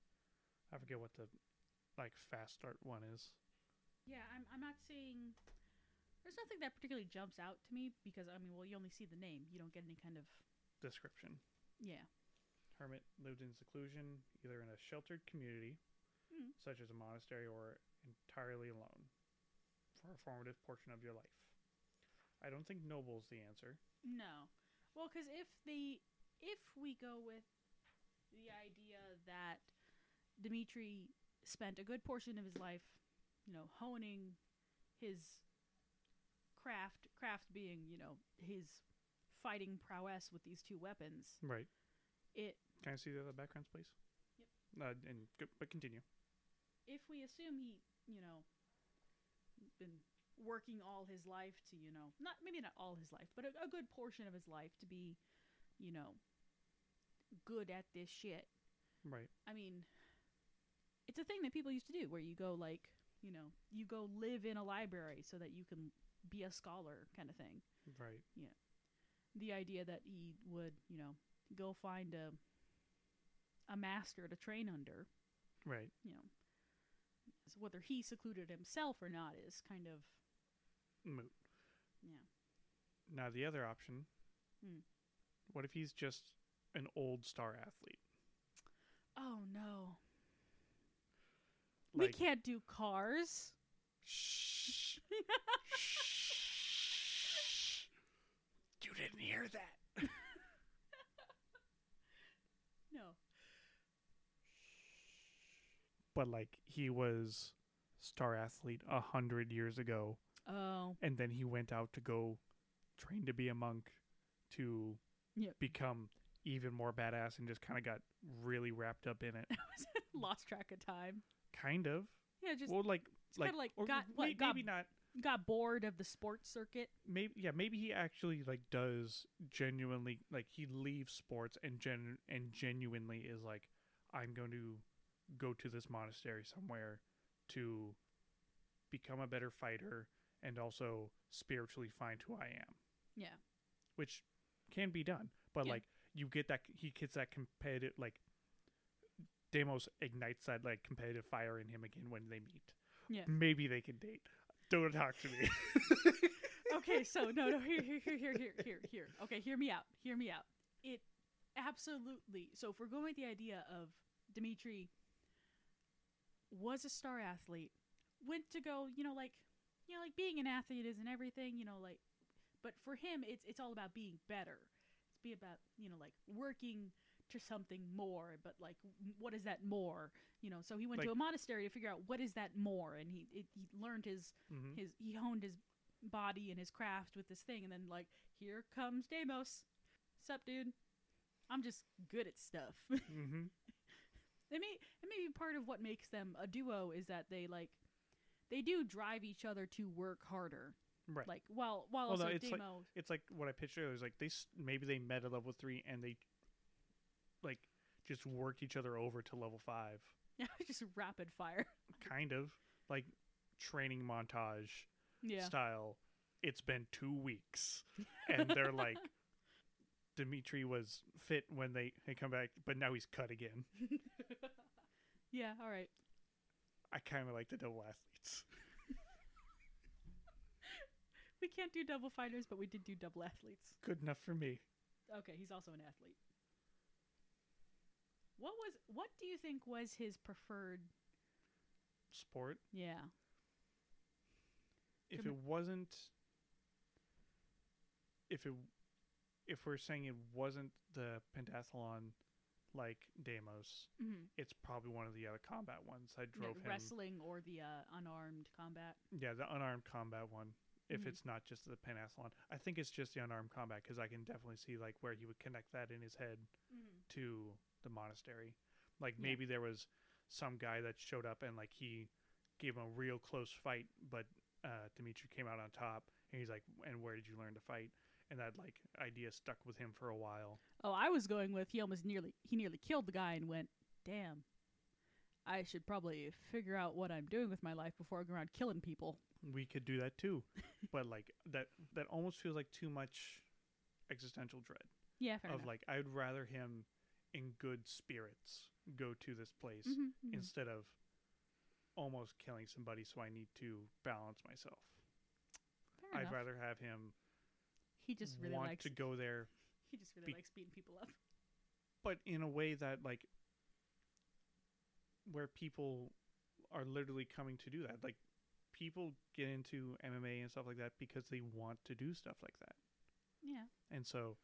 I forget what the like fast start one is. Yeah, I'm I'm not seeing... There's nothing that particularly jumps out to me because, I mean, well, you only see the name. You don't get any kind of... Description. Yeah. Hermit lived in seclusion, either in a sheltered community, mm. such as a monastery or... entirely alone for a formative portion of your life. I don't think noble's the answer. No. Well, because if the if we go with the idea that Dimitri spent a good portion of his life, you know, honing his craft, craft being, you know, his fighting prowess with these two weapons. Right. It. Can I see the other backgrounds, please? Yep. Uh, and but continue. If we assume he, you know, been working all his life to, you know, not maybe not all his life, but a, a good portion of his life to be, you know, good at this shit. Right. I mean, it's a thing that people used to do where you go like, you know, you go live in a library so that you can be a scholar kind of thing. Right. Yeah. The idea that he would, you know, go find a a master to train under. Right. You know. So whether he secluded himself or not is kind of moot. Yeah. Now the other option. Mm. What if he's just an old star athlete? Oh no. Like, we can't do cars. Shh. Shh. You didn't hear that. No. But, like, he was star athlete a hundred years ago. Oh. And then he went out to go train to be a monk to yep. become even more badass and just kind of got really wrapped up in it. Lost track of time. Kind of. Yeah, just well, like, like, kind of like or got, what, maybe, got, maybe not. Got bored of the sports circuit. Maybe Yeah, maybe he actually, like, does genuinely, like, he leaves sports and gen- and genuinely is like, I'm going to go to this monastery somewhere to become a better fighter and also spiritually find who I am. Yeah. Which can be done. But, yeah. like, you get that, he gets that competitive, like, Deimos ignites that, like, competitive fire in him again when they meet. Yeah. Maybe they can date. Don't talk to me. Okay, so, no, no, here, here, here, here, here, here. Okay, hear me out. Hear me out. It absolutely, so if we're going with the idea of Dimitri was a star athlete, went to go, you know, like, you know, like being an athlete isn't everything, you know, like, but for him, it's it's all about being better. It's be about, you know, like working to something more, but like, what is that more? You know, so he went like, to a monastery to figure out what is that more, and he it, he learned his, mm-hmm. his, he honed his body and his craft with this thing, and then like, here comes Deimos. Sup, dude? I'm just good at stuff. Mm-hmm. It may, it may be part of what makes them a duo is that they like, they do drive each other to work harder. Right. Like while while well, also no, it's Deimos, like, it's like what I pictured earlier is like they maybe they met at level three and they, like, just worked each other over to level five. Yeah, just rapid fire. Kind of like training montage yeah. style. It's been two weeks, and they're like. Dimitri was fit when they had come back, but now he's cut again. Yeah, all right. I kind of like the double athletes. We can't do double fighters, but we did do double athletes. Good enough for me. Okay, he's also an athlete. What was? What do you think was his preferred sport? Yeah. If Demi- it wasn't, if it. If we're saying it wasn't the pentathlon like Deimos, mm-hmm. it's probably one of the other combat ones. I drove the him. Wrestling or the uh, unarmed combat. Yeah, the unarmed combat one. If mm-hmm. it's not just the pentathlon. I think it's just the unarmed combat because I can definitely see like where he would connect that in his head mm-hmm. to the monastery. Like maybe yeah. there was some guy that showed up and like he gave him a real close fight, but uh, Dimitri came out on top and he's like, and where did you learn to fight? And that like idea stuck with him for a while. Oh, I was going with he almost nearly he nearly killed the guy and went, damn, I should probably figure out what I'm doing with my life before I go around killing people. We could do that too, but like that that almost feels like too much existential dread. Yeah, fair of enough. Like I'd rather him in good spirits go to this place mm-hmm, mm-hmm. instead of almost killing somebody. So I need to balance myself. Fair I'd enough. rather have him. He just really want likes to go there. He just really be, likes beating people up. But in a way that like where people are literally coming to do that. Like people get into M M A and stuff like that because they want to do stuff like that. Yeah. And so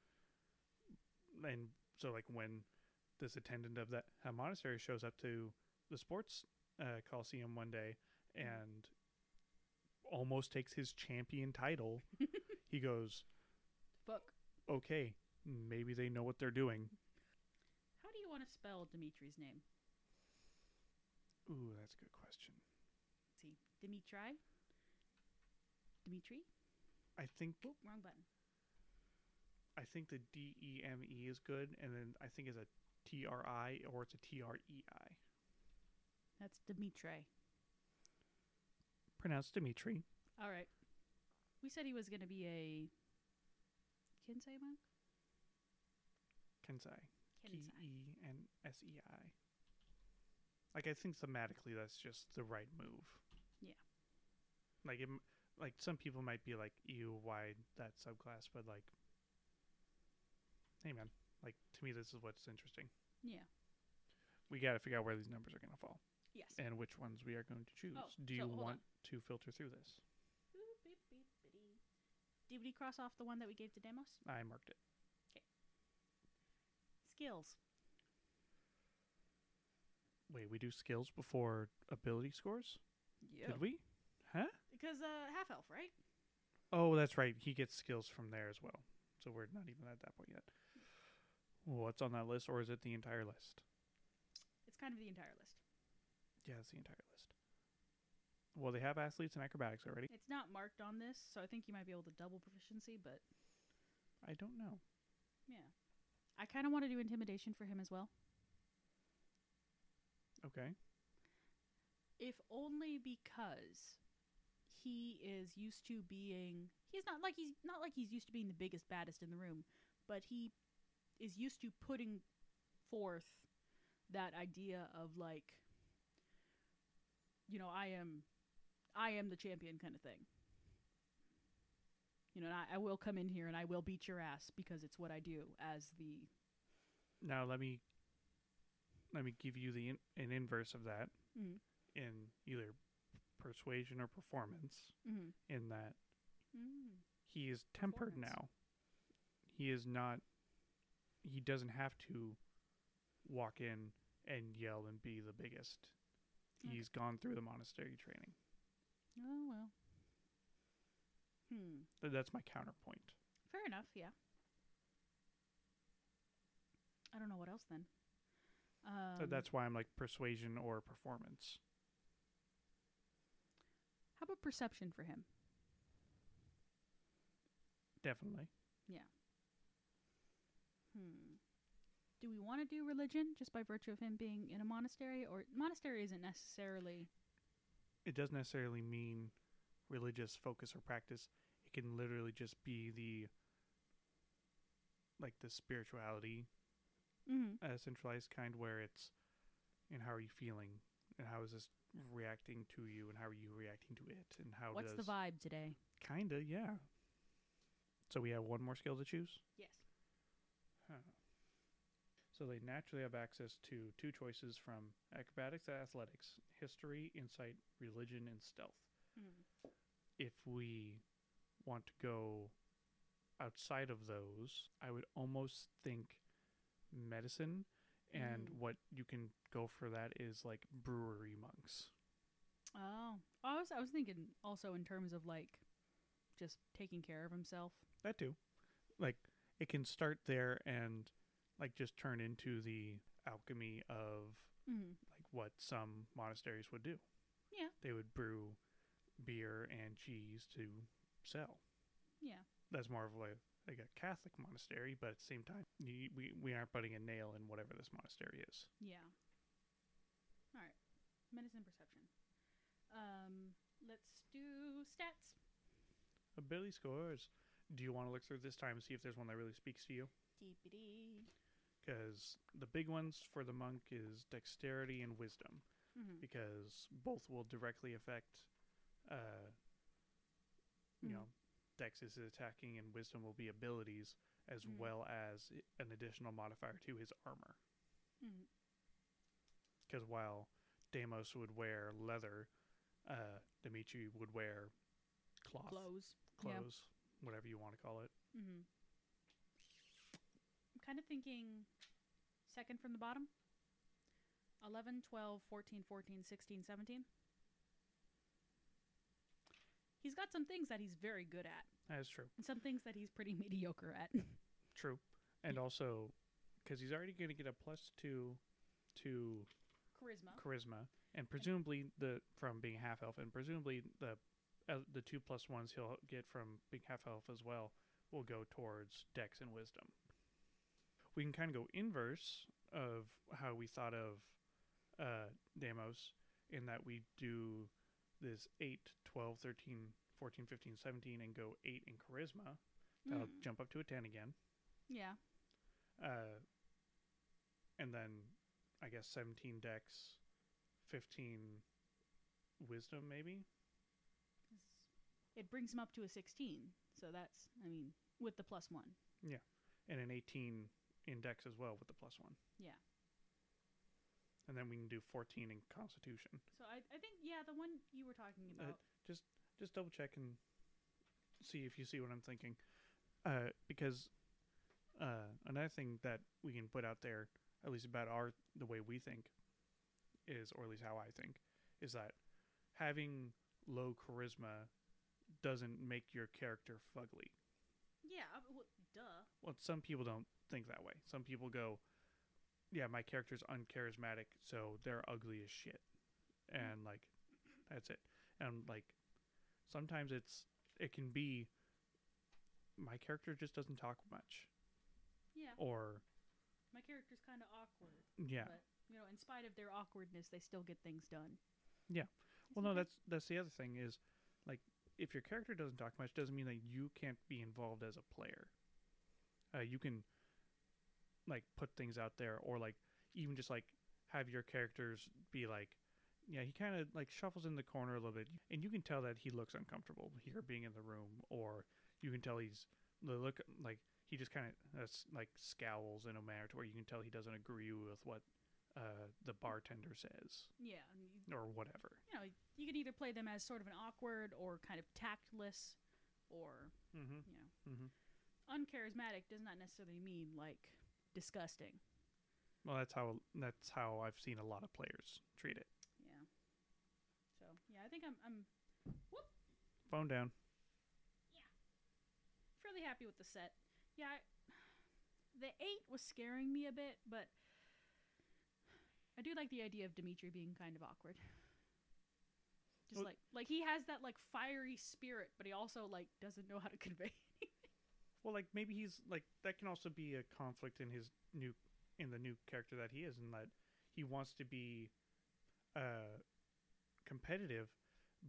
and so like when this attendant of that monastery shows up to the sports uh, Coliseum one day and almost takes his champion title, he goes Fuck. Okay, maybe they know what they're doing. How do you want to spell Dimitri's name? Ooh, that's a good question. Let's see, Dimitri Dimitri? I think... Oh, wrong button. I think the D E M E is good, and then I think it's a T R I or it's a T R E I. That's Dimitri. Pronounced Dimitri. All right. We said he was going to be a Kensei monk? Kensei. K E N S E I. Like, I think thematically that's just the right move. Yeah. Like, it, like some people might be like, ew, why that subclass? But, like, hey, man. Like, to me, this is what's interesting. Yeah. We got to figure out where these numbers are going to fall. Yes. And which ones we are going to choose. Oh, Do so, you want on. to filter through this? Did we cross off the one that we gave to Demos? I marked it. Okay. Skills. Wait, we do skills before ability scores? Yeah. Did we? Huh? Because uh, half-elf, right? Oh, that's right. He gets skills from there as well. So we're not even at that point yet. What's on that list, or is it the entire list? It's kind of the entire list. Yeah, it's the entire list. Well, they have athletes and acrobatics already. It's not marked on this, so I think you might be able to double proficiency, but... I don't know. Yeah. I kind of want to do intimidation for him as well. Okay. If only because he is used to being... He's not like he's not like he's used to being the biggest, baddest in the room, but he is used to putting forth that idea of, like, you know, I am... I am the champion kind of thing. You know, and I, I will come in here and I will beat your ass because it's what I do as the... Now, let me let me give you the in, an inverse of that mm-hmm. in either persuasion or performance mm-hmm. in that mm-hmm. he is tempered now. He is not... He doesn't have to walk in and yell and be the biggest. Okay. He's gone through the monastery training. Oh, well. Hmm. That's my counterpoint. Fair enough, yeah. I don't know what else then. Um, so that's why I'm like persuasion or performance. How about perception for him? Definitely. Yeah. Hmm. Do we want to do religion just by virtue of him being in a monastery? Or monastery isn't necessarily... It doesn't necessarily mean religious focus or practice. It can literally just be the, like, the spirituality mm-hmm. uh, centralized kind where it's, and how are you feeling? And how is this reacting to you? And how are you reacting to it? And how What's does, the vibe today? Kinda, yeah. So we have one more skill to choose? Yes. Huh. So they naturally have access to two choices from acrobatics to athletics, history, insight, religion, and stealth. Mm-hmm. If we want to go outside of those, I would almost think medicine, and mm. what you can go for that is like brewery monks. Oh, I was, I was thinking also in terms of like just taking care of himself. That too. Like it can start there and... Like, just turn into the alchemy of, mm-hmm. like, what some monasteries would do. Yeah. They would brew beer and cheese to sell. Yeah. That's more of, like, like a Catholic monastery, but at the same time, you, we, we aren't putting a nail in whatever this monastery is. Yeah. All right. Medicine perception. Um, let's do stats. Ability scores. Do you want to look through this time and see if there's one that really speaks to you? Because the big ones for the monk is dexterity and wisdom, mm-hmm. because both will directly affect, uh, mm-hmm. you know, dex is attacking and wisdom will be abilities as mm-hmm. well as an additional modifier to his armor. Because mm-hmm. while Deimos would wear leather, uh, Dimitri would wear cloth. Clothes. Clothes, yeah. Whatever you want to call it. Mm-hmm. Kind of thinking second from the bottom. eleven, twelve, fourteen, fourteen, sixteen, seventeen. He's got some things that he's very good at. That is true. And some things that he's pretty mediocre at. True. And also, because he's already going to get a plus two to... Charisma. Charisma. And presumably, the from being half-elf, and presumably the uh, the two plus ones he'll get from being half elf as well will go towards Dex and Wisdom. We can kind of go inverse of how we thought of uh, Deimos, in that we do this eight, twelve, thirteen, fourteen, fifteen, seventeen, and go eight in Charisma. That'll mm. jump up to a ten again. Yeah. Uh, and then, I guess, seventeen Dex, fifteen Wisdom, maybe? It brings him up to a sixteen. So that's, I mean, with the plus one. Yeah. And an eighteen in Dex as well with the plus one. Yeah. And then we can do fourteen in Constitution. So I, I think, yeah, the one you were talking about. Uh, just... Just double check and see if you see what I'm thinking. Uh, because uh, another thing that we can put out there, at least about our the way we think, is, or at least how I think, is that having low charisma doesn't make your character fugly. Yeah, well, duh. Well, some people don't think that way. Some people go, yeah, my character's uncharismatic, so they're ugly as shit. And, mm. like, that's it. And, like, sometimes it's it can be my character just doesn't talk much. Yeah. Or my character's kind of awkward. Yeah. But, you know, in spite of their awkwardness, they still get things done. Yeah. Well, no, that's that's the other thing is, like, if your character doesn't talk much, doesn't mean that you can't be involved as a player. Uh, you can, like, put things out there, or, like, even just, like, have your characters be, like, yeah, he kind of, like, shuffles in the corner a little bit, and you can tell that he looks uncomfortable here being in the room, or you can tell he's, the look, like, he just kind of, uh, like, scowls in a manner to where you can tell he doesn't agree with what uh, the bartender says. Yeah. Or whatever. You know, you can either play them as sort of an awkward or kind of tactless or, mm-hmm. you know. Mm-hmm. Uncharismatic does not necessarily mean, like, disgusting. Well, that's how that's how I've seen a lot of players treat it. So, yeah, I think I'm, I'm whoop. Phone down. Yeah. Fairly happy with the set. Yeah, I, the eight was scaring me a bit, but I do like the idea of Dimitri being kind of awkward. Just well, like, like he has that, like, fiery spirit, but he also, like, doesn't know how to convey anything. Well, like, maybe he's, like, that can also be a conflict in his new, in the new character that he is, in that he wants to be, uh... competitive,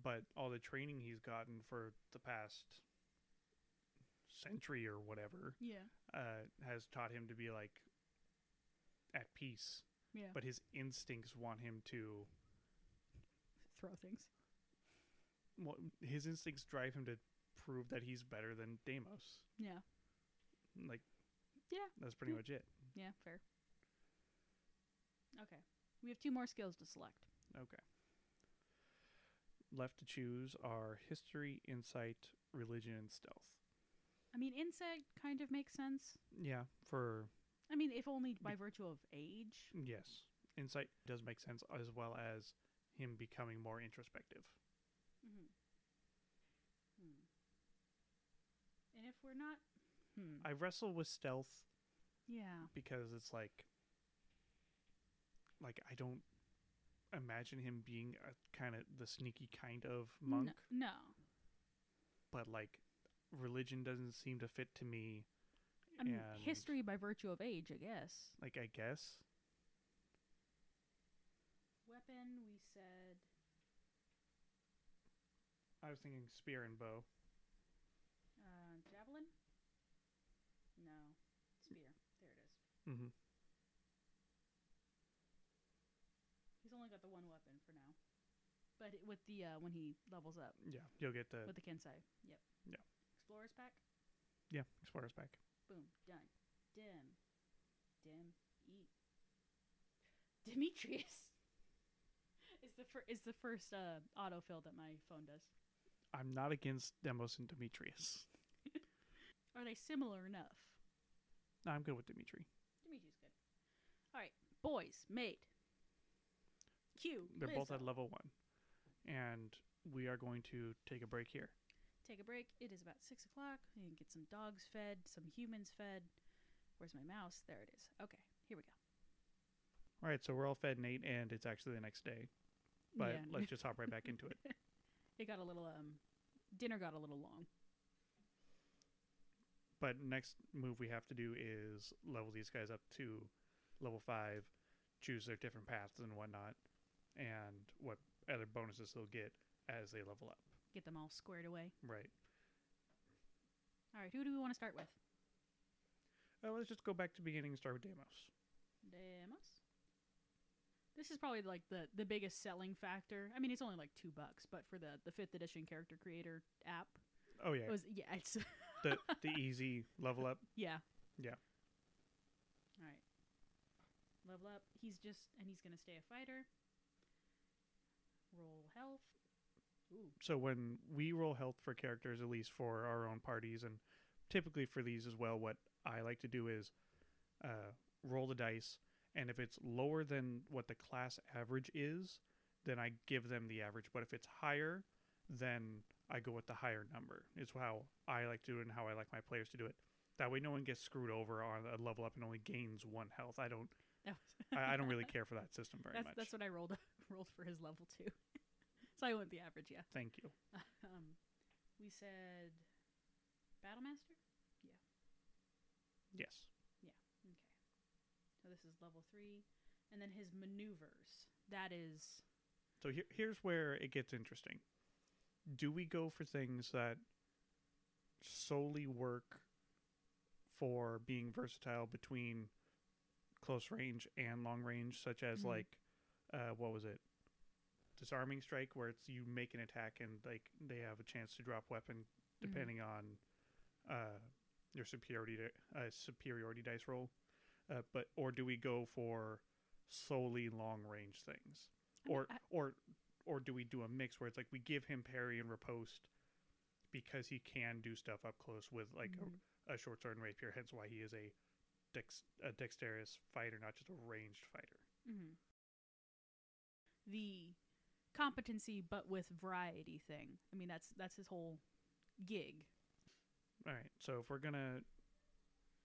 but all the training he's gotten for the past century or whatever yeah. uh, has taught him to be, like, at peace. Yeah. But his instincts want him to... throw things. Well, his instincts drive him to prove that he's better than Deimos. Yeah. Like, yeah, that's pretty mm. much it. Yeah, fair. Okay. We have two more skills to select. Okay. Left to choose are history, insight, religion, and stealth. I mean, insight kind of makes sense. Yeah, for... I mean, if only by virtue of age. Yes. Insight does make sense, as well as him becoming more introspective. Mm-hmm. Hmm. And if we're not... Hmm. I wrestle with stealth. Yeah. Because it's like... Like, I don't... imagine him being a kind of the sneaky kind of monk. No, no. But, like, religion doesn't seem to fit to me. I mean, history by virtue of age, I guess. Like, I guess. Weapon, we said. I was thinking spear and bow. Uh, javelin? No. Spear. There it is. Mm-hmm. He's only got the one weapon for now, but it, with the uh, when he levels up, yeah, you'll get the with the Kensai. Yep. Yeah. Explorer's pack. Yeah, explorer's pack. Boom, done. Dim, dim, eat. Demetrius is the fir- is the first uh, autofill that my phone does. I'm not against Deimos and Demetrius. Are they similar enough? No, I'm good with Dimitri. Dimitri's good. All right, boys, mate. Q, They're Liz. Both at level one. And we are going to take a break here. Take a break. It is about six o'clock. You can get some dogs fed, some humans fed. Where's my mouse? There it is. Okay, here we go. All right, so we're all fed, Nate, and it's actually the next day. But yeah. Let's just hop right back into it. It got a little um dinner got a little long. But next move we have to do is level these guys up to level five, choose their different paths and whatnot, and what other bonuses they'll get as they level up. Get them all squared away. Right. All right, who do we want to start with? Uh, let's just go back to the beginning and start with Deimos. Deimos? This is probably like the, the biggest selling factor. I mean, it's only like two bucks, but for the, the fifth edition character creator app. Oh, yeah. It was, yeah, it's the, the easy level up. Yeah. Yeah. All right. Level up. He's just, and he's going to stay a fighter. Roll health. Ooh. So when we roll health for characters, at least for our own parties, and typically for these as well, what I like to do is uh, roll the dice, and if it's lower than what the class average is, then I give them the average. But if it's higher, then I go with the higher number. It's how I like to do it and how I like my players to do it. That way no one gets screwed over on a level up and only gains one health. I don't I, I don't really care for that system very that's, much. That's what I rolled rolled for his level two. So I went the average, yeah. Thank you. Um, we said Battlemaster? Yeah. Yes. Yeah, okay. So this is level three. And then his maneuvers. That is... So here, here's where it gets interesting. Do we go for things that solely work for being versatile between close range and long range, such as mm-hmm. like, uh, what was it? Disarming strike, where it's you make an attack and like they have a chance to drop weapon depending mm-hmm. on uh, your superiority di- uh, superiority dice roll. Uh, but or do we go for solely long range things, I or mean, I- or or do we do a mix where it's like we give him parry and riposte because he can do stuff up close with like mm-hmm. a, a short sword and rapier, hence why he is a Dex, a dexterous fighter, not just a ranged fighter. Mm-hmm. The competency, but with variety thing. I mean, that's that's his whole gig. All right. So if we're gonna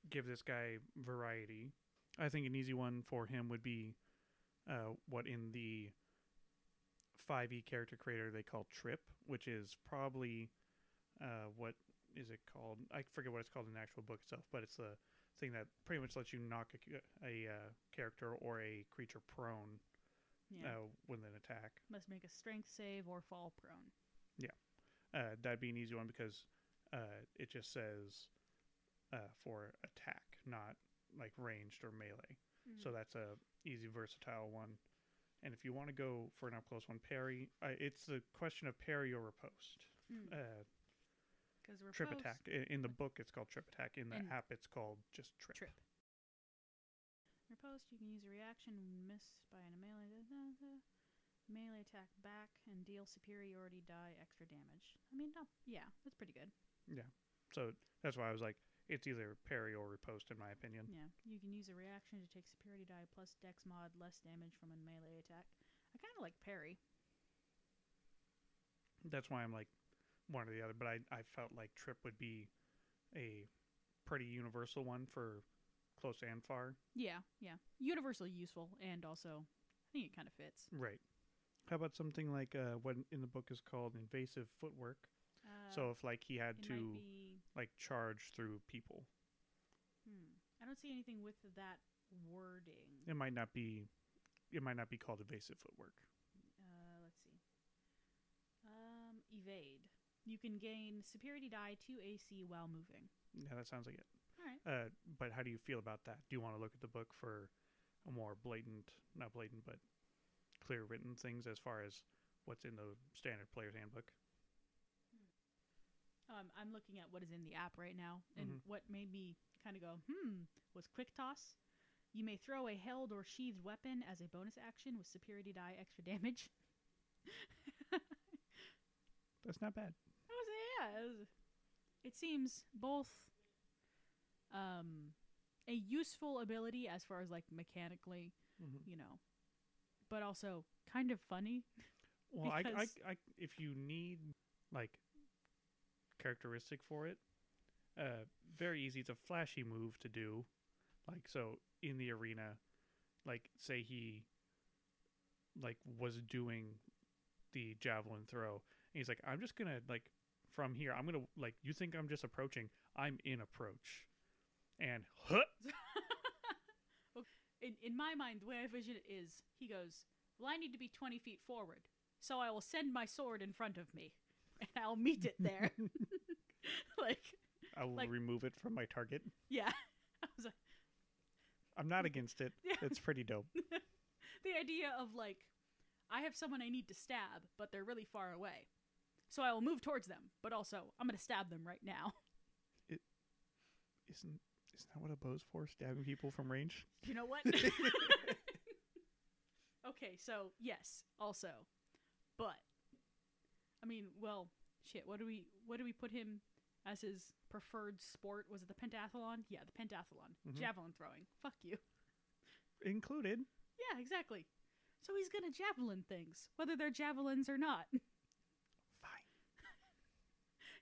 give this guy variety, I think an easy one for him would be uh, what in the five E character creator they call Trip, which is probably uh, what is it called? I forget what it's called in the actual book itself, but it's the thing that pretty much lets you knock a, a uh, character or a creature prone yeah. uh, with an attack. Must make a strength save or fall prone. Yeah. Uh, that'd be an easy one because uh, it just says uh, for attack, not like ranged or melee. Mm-hmm. So that's a easy, versatile one. And if you want to go for an up-close one, parry, uh, it's the question of parry or riposte. Mm. Uh, Trip post. Attack. In, in the book, it's called Trip Attack. In the and app, it's called just Trip. Trip. Riposte, you can use a reaction, miss by an melee, da, da, da. melee attack back, and deal superiority die extra damage. I mean, no, yeah, that's pretty good. Yeah. So that's why I was like, it's either parry or riposte, in my opinion. Yeah. You can use a reaction to take superiority die plus dex mod less damage from a melee attack. I kind of like parry. That's why I'm like, one or the other, but I I felt like Trip would be a pretty universal one for close and far. Yeah, yeah. Universally useful, and also I think it kind of fits. Right. How about something like uh, what in the book is called invasive footwork? Uh, so if like he had to like charge through people. Hmm. I don't see anything with that wording. It might not be. It might not be called evasive footwork. Uh, let's see. Um, evade. You can gain superiority die to A C while moving. Yeah, that sounds like it. All right. Uh, but how do you feel about that? Do you want to look at the book for a more blatant, not blatant, but clear written things as far as what's in the standard player's handbook? Um, I'm looking at what is in the app right now, and mm-hmm. what made me kind of go, hmm, was Quick Toss. You may throw a held or sheathed weapon as a bonus action with superiority die extra damage. That's not bad. It seems both um, a useful ability as far as like mechanically, mm-hmm. you know, but also kind of funny. Well, I, I, I, if you need like characteristic for it, uh, very easy. It's a flashy move to do. Like, so in the arena, like say he like was doing the javelin throw and he's like, I'm just going to like from here. I'm going to, like, you think I'm just approaching. I'm in approach. And, huh? in, in my mind, the way I vision it is, he goes, well, I need to be twenty feet forward, so I will send my sword in front of me, and I'll meet it there. Like, I will like, remove it from my target. Yeah. I was like, I'm not against it. Yeah. It's pretty dope. The idea of, like, I have someone I need to stab, but they're really far away, so I will move towards them, but also, I'm going to stab them right now. It isn't, isn't that what a bow's for? Stabbing people from range? You know what? Okay, so, yes, also. But, I mean, well, shit, what do we, what do we put him as his preferred sport? Was it the pentathlon? Yeah, the pentathlon. Mm-hmm. Javelin throwing. Fuck you. Included. Yeah, exactly. So he's gonna javelin things, whether they're javelins or not. Fine.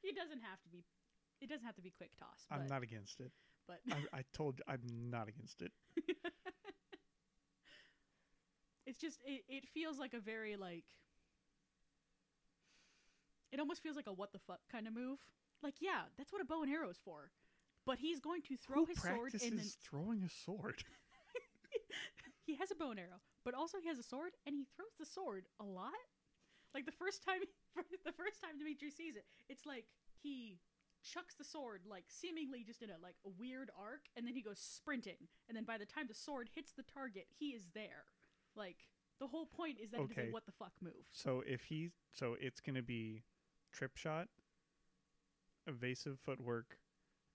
It doesn't have to be, it doesn't have to be quick toss. I'm but, not against it. But I, I told you, I'm not against it. It's just, it, it feels like a very, like, it almost feels like a what the fuck kind of move. Like, yeah, that's what a bow and arrow is for. But he's going to throw Who his sword in. Who practices throwing a sword? He has a bow and arrow, but also he has a sword, and he throws the sword a lot. Like, the first time, the first time Dimitri sees it, it's like he chucks the sword, like, seemingly just in a, like, a weird arc, and then he goes sprinting. And then by the time the sword hits the target, he is there. Like, the whole point is that okay. It is a what the fuck move. So if he, so it's gonna be trip shot, evasive footwork,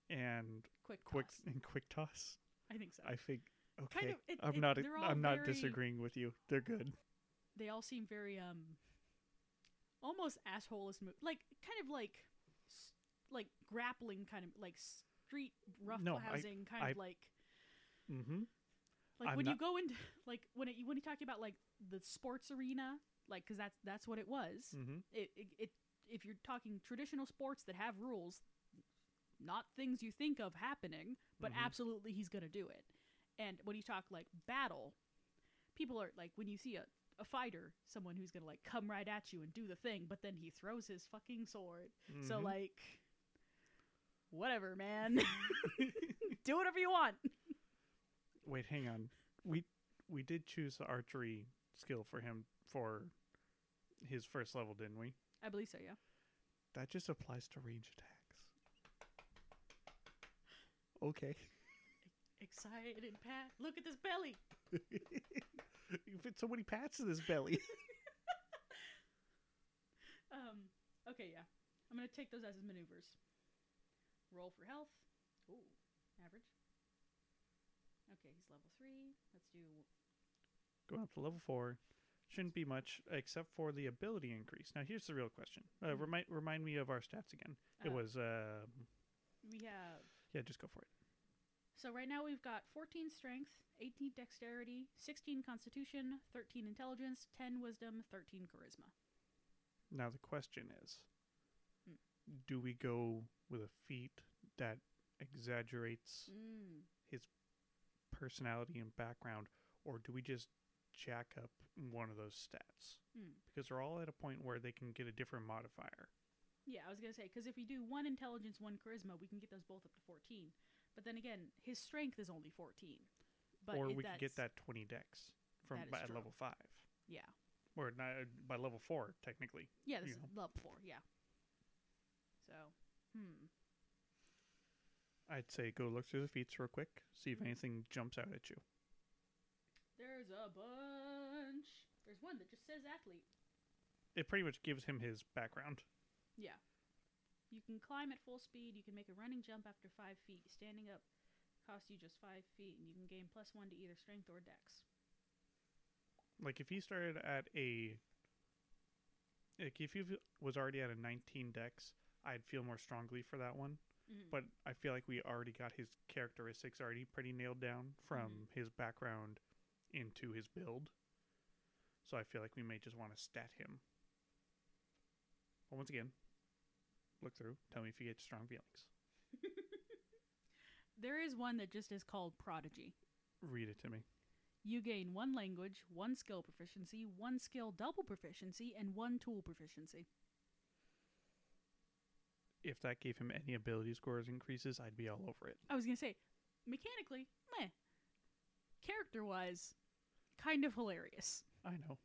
and quick, quick toss. and quick toss. I think so. I think okay. Kind of, it, I'm it, not. A, I'm very, not disagreeing with you. They're good. They all seem very um, almost assholeless move, like kind of like, like grappling kind of like street roughhousing no, kind I, of I, like. Mm-hmm. Like I'm when you go into like when it, when you talk about like the sports arena, like because that's that's what it was. Mm-hmm. It, it it if you're talking traditional sports that have rules, not things you think of happening, but mm-hmm. absolutely he's gonna do it. And when you talk like battle, people are like when you see a a fighter, someone who's gonna like come right at you and do the thing, but then he throws his fucking sword. Mm-hmm. So like, whatever, man, do whatever you want. Wait, hang on. We we did choose the archery skill for him for his first level, didn't we? I believe so, yeah. That just applies to range attacks. Okay. Excited pat. Look at this belly. You fit so many pats in this belly. um. Okay, yeah. I'm going to take those as his maneuvers. Roll for health. Ooh, average. Okay, he's level three. Let's do... Going up to level four. Shouldn't be much, except for the ability increase. Now, here's the real question. Uh, mm-hmm. Remind remind me of our stats again. Uh, it was... Uh, we have... Yeah, just go for it. So right now we've got fourteen strength, eighteen dexterity, sixteen constitution, thirteen intelligence, ten wisdom, thirteen charisma. Now the question is, mm. do we go with a feat that exaggerates mm. his... personality and background, or do we just jack up one of those stats? Mm. Because they're all at a point where they can get a different modifier. Yeah, I was going to say, because if we do one intelligence, one charisma, we can get those both up to fourteen. But then again, his strength is only fourteen. But or we can get that twenty dex from by at level five. Yeah. Or not, uh, by level four, technically. Yeah, this is know. level four, yeah. So, hmm. I'd say go look through the feats real quick, see if anything jumps out at you. There's a bunch. There's one that just says athlete. It pretty much gives him his background. Yeah. You can climb at full speed. You can make a running jump after five feet. Standing up costs you just five feet, and you can gain plus one to either strength or dex. Like, if he started at a... Like, if he was already at a nineteen dex, I'd feel more strongly for that one. Mm-hmm. But I feel like we already got his characteristics already pretty nailed down from mm-hmm. his background into his build. So I feel like we may just want to stat him. But once again, look through. Tell me if you get strong feelings. There is one that just is called Prodigy. Read it to me. You gain one language, one skill proficiency, one skill double proficiency, and one tool proficiency. if that gave him any ability scores increases, I'd be all over it. I was going to say, mechanically, meh. Character-wise, kind of hilarious. I know.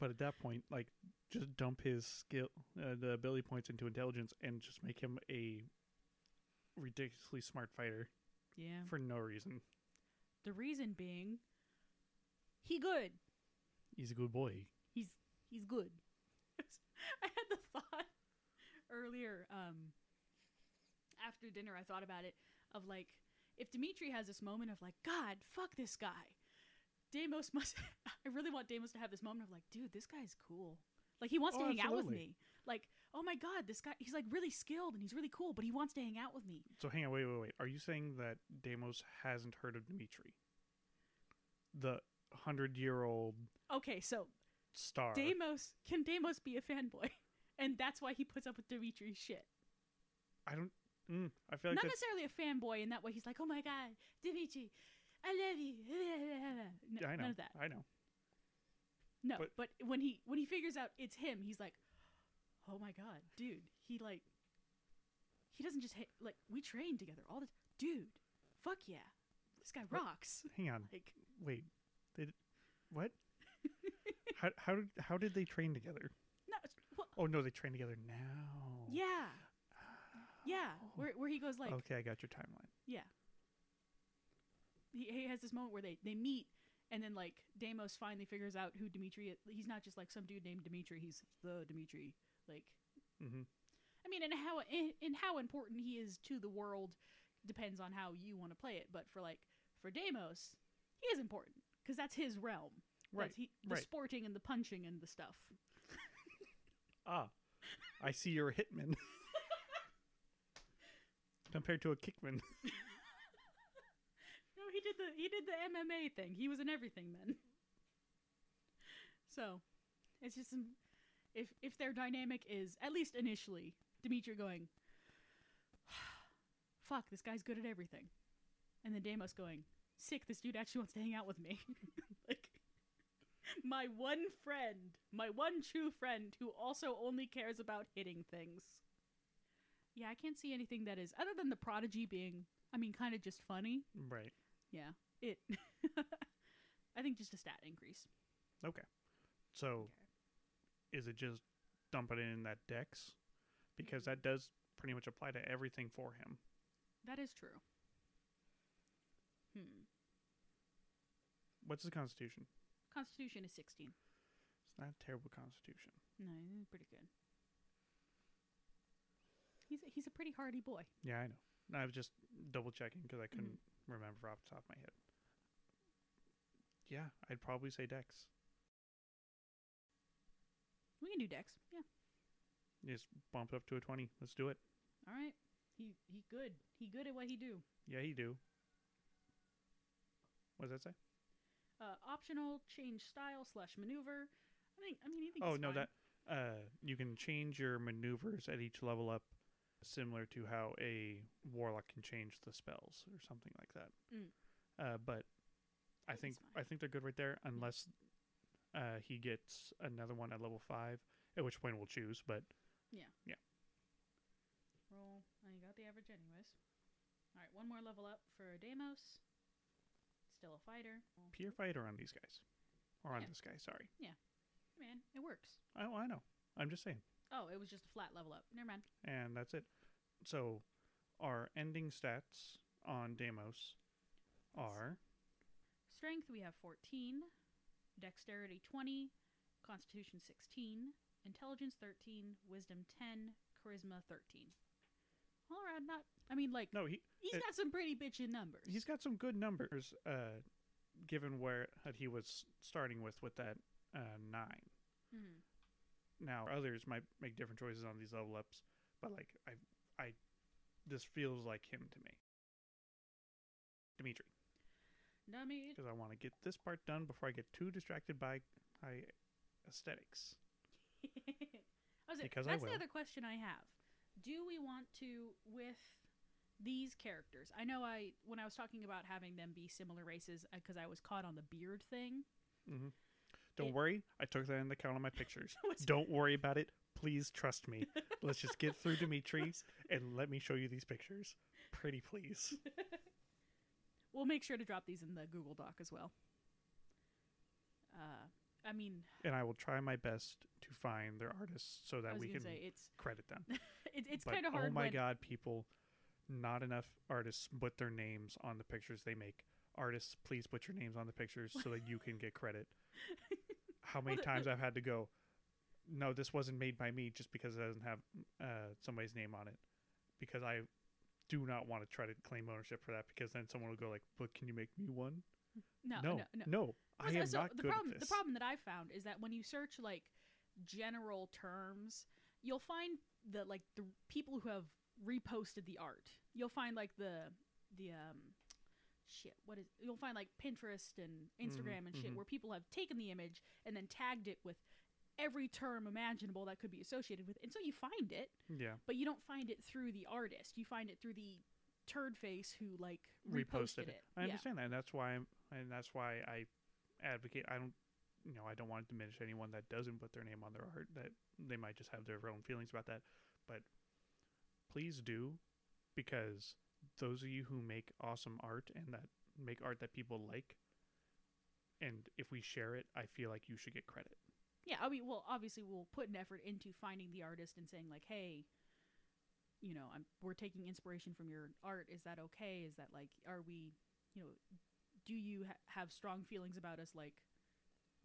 But at that point, like, just dump his skill, uh, the ability points into intelligence and just make him a ridiculously smart fighter. Yeah. For no reason. The reason being, he good. He's a good boy. He's he's good. I had the thought earlier, um, after dinner, I thought about it, of like, if Dimitri has this moment of like, God, fuck this guy. Deimos must, I really want Deimos to have this moment of like, dude, this guy's cool. Like, he wants oh, to hang absolutely. out with me. Like, oh my God, this guy, he's like really skilled and he's really cool, but he wants to hang out with me. So hang on, wait, wait, wait. Are you saying that Deimos hasn't heard of Dimitri? The hundred-year-old Okay, so star. Deimos, can Deimos be a fanboy? And that's why he puts up with Dimitri's shit. I don't, mm, I feel like Not necessarily a fanboy in that way. He's like, oh my God, Dimitri, I love you. No, I know, none of that. I know. No, but, but when he when he figures out it's him, he's like, oh my God, dude. He like, he doesn't just hit, like, we train together all the time. Dude, fuck yeah. This guy rocks. Hang on. Like, wait, they did, what? how how did how did they train together? No. Well, oh no, they train together now. Yeah. Oh. Yeah. Where where he goes like, okay, I got your timeline. Yeah. He, he has this moment where they, they meet, and then like Deimos finally figures out who Dimitri is. He's not just like some dude named Dimitri. He's the Dimitri. Like, mm-hmm. I mean, and how and, and how important he is to the world depends on how you want to play it. But for like for Deimos, he is important because that's his realm. Right. He, the right. sporting and the punching and the stuff. Ah, I see you're a hitman compared to a kickman. He did the he did the M M A thing. He was in everything then. So, it's just some, if if their dynamic is at least initially Dimitri going, fuck, this guy's good at everything, and then Deimos going, sick, this dude actually wants to hang out with me. Like, my one friend, my one true friend who also only cares about hitting things. Yeah, I can't see anything that is other than the prodigy being, I mean, kind of just funny. Right. Yeah, it. I think just a stat increase. Okay. So, okay. Is it just dumping it in that dex? Because mm-hmm. that does pretty much apply to everything for him. That is true. Hmm. What's his constitution? Constitution is sixteen. It's not a terrible constitution. No, he's pretty good. He's a, he's a pretty hardy boy. Yeah, I know. I was just double checking because I couldn't. Mm-hmm. Remember off the top of my head. Yeah, I'd probably say Dex. We can do Dex, yeah. Just bump it up to a twenty. Let's do it. All right. He he good. He good at what he do. Yeah, he do. What does that say? Uh, optional change style slash maneuver. I think. I mean, I think. Oh it's no, fine. that uh, you can change your maneuvers at each level up. Similar to how a warlock can change the spells or something like that, mm. uh, but I think I think they're good right there. Unless uh, he gets another one at level five, at which point we'll choose. But yeah, yeah. Roll. I got the average anyways. All right, one more level up for Deimos. Still a fighter. Pure fighter on these guys, or on yeah. this guy. Sorry. Yeah, man, it works. Oh, I know. I'm just saying. Oh, it was just a flat level up. Never mind. And that's it. So, our ending stats on Deimos are... Strength, we have fourteen. Dexterity, twenty. Constitution, sixteen. Intelligence, thirteen. Wisdom, ten. Charisma, thirteen. All around not... I mean, like, no, he, he's uh, got some pretty bitchin' numbers. He's got some good numbers, uh, given where he was starting with, with that uh, nine. Mm-hmm. Now, others might make different choices on these level ups, but like I, I, this feels like him to me. Dimitri. Dimitri. Because I want to get this part done before I get too distracted by my aesthetics. I was because that's I the other question I have. Do we want to, with these characters? I know I when I was talking about having them be similar races because I was caught on the beard thing. Mm-hmm. Don't it, worry. I took that into account on my pictures. Don't worry about it. Please trust me. Let's just get through Dimitri and let me show you these pictures. Pretty please. We'll make sure to drop these in the Google Doc as well. Uh, I mean... And I will try my best to find their artists so that we can say, it's, credit them. it, it's kind of hard. Oh my when... God, people. Not enough artists put their names on the pictures they make. Artists, please put your names on the pictures so that you can get credit. How many well, times the, I've had to go, no, this wasn't made by me just because it doesn't have uh, somebody's name on it. Because I do not want to try to claim ownership for that, because then someone will go like, but can you make me one? No, no, no. no. no I am so not the good problem, at this. The problem that I've found is that when you search like general terms, you'll find the like the people who have reposted the art. You'll find like the the um shit what is you'll find like Pinterest and Instagram mm-hmm, and shit mm-hmm. where people have taken the image and then tagged it with every term imaginable that could be associated with it. And so you find it, yeah, but you don't find it through the artist. You find it through the turd face who like reposted, reposted it. it I yeah. understand that, and that's why I'm and that's why I advocate I don't you know I don't want to diminish anyone that doesn't put their name on their art. That they might just have their own feelings about that, but please do, because those of you who make awesome art and that make art that people like, and if we share it, I feel like you should get credit. Yeah, I mean, well, obviously we'll put an effort into finding the artist and saying like, hey, you know, I'm, we're taking inspiration from your art. Is that okay? Is that like, are we, you know, do you ha- have strong feelings about us like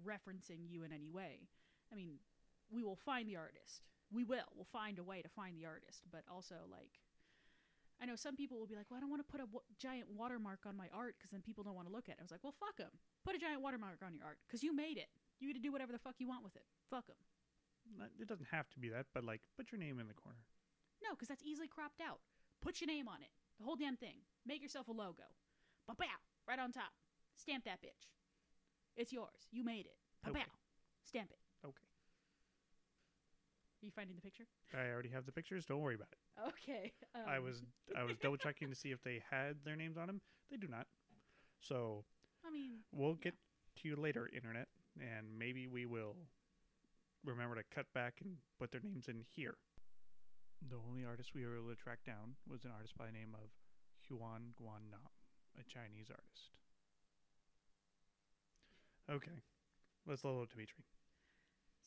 referencing you in any way? I mean, we will find the artist. We will. We'll find a way to find the artist. But also, like, I know some people will be like, well, I don't want to put a w- giant watermark on my art because then people don't want to look at it. I was like, well, fuck them. Put a giant watermark on your art because you made it. You get to do whatever the fuck you want with it. Fuck them. It doesn't have to be that, but, like, put your name in the corner. No, because that's easily cropped out. Put your name on it. The whole damn thing. Make yourself a logo. Ba-bow! Right on top. Stamp that bitch. It's yours. You made it. Ba-bow! Okay. Stamp it. Okay. Are you finding the picture? I already have the pictures. Don't worry about it. Okay. Um. I was I was double checking to see if they had their names on them. They do not. So I mean, we'll yeah. get to you later, Internet, and maybe we will remember to cut back and put their names in here. The only artist we were able to track down was an artist by the name of Huan Guan Nam, a Chinese artist. Okay. Let's level up Dimitri.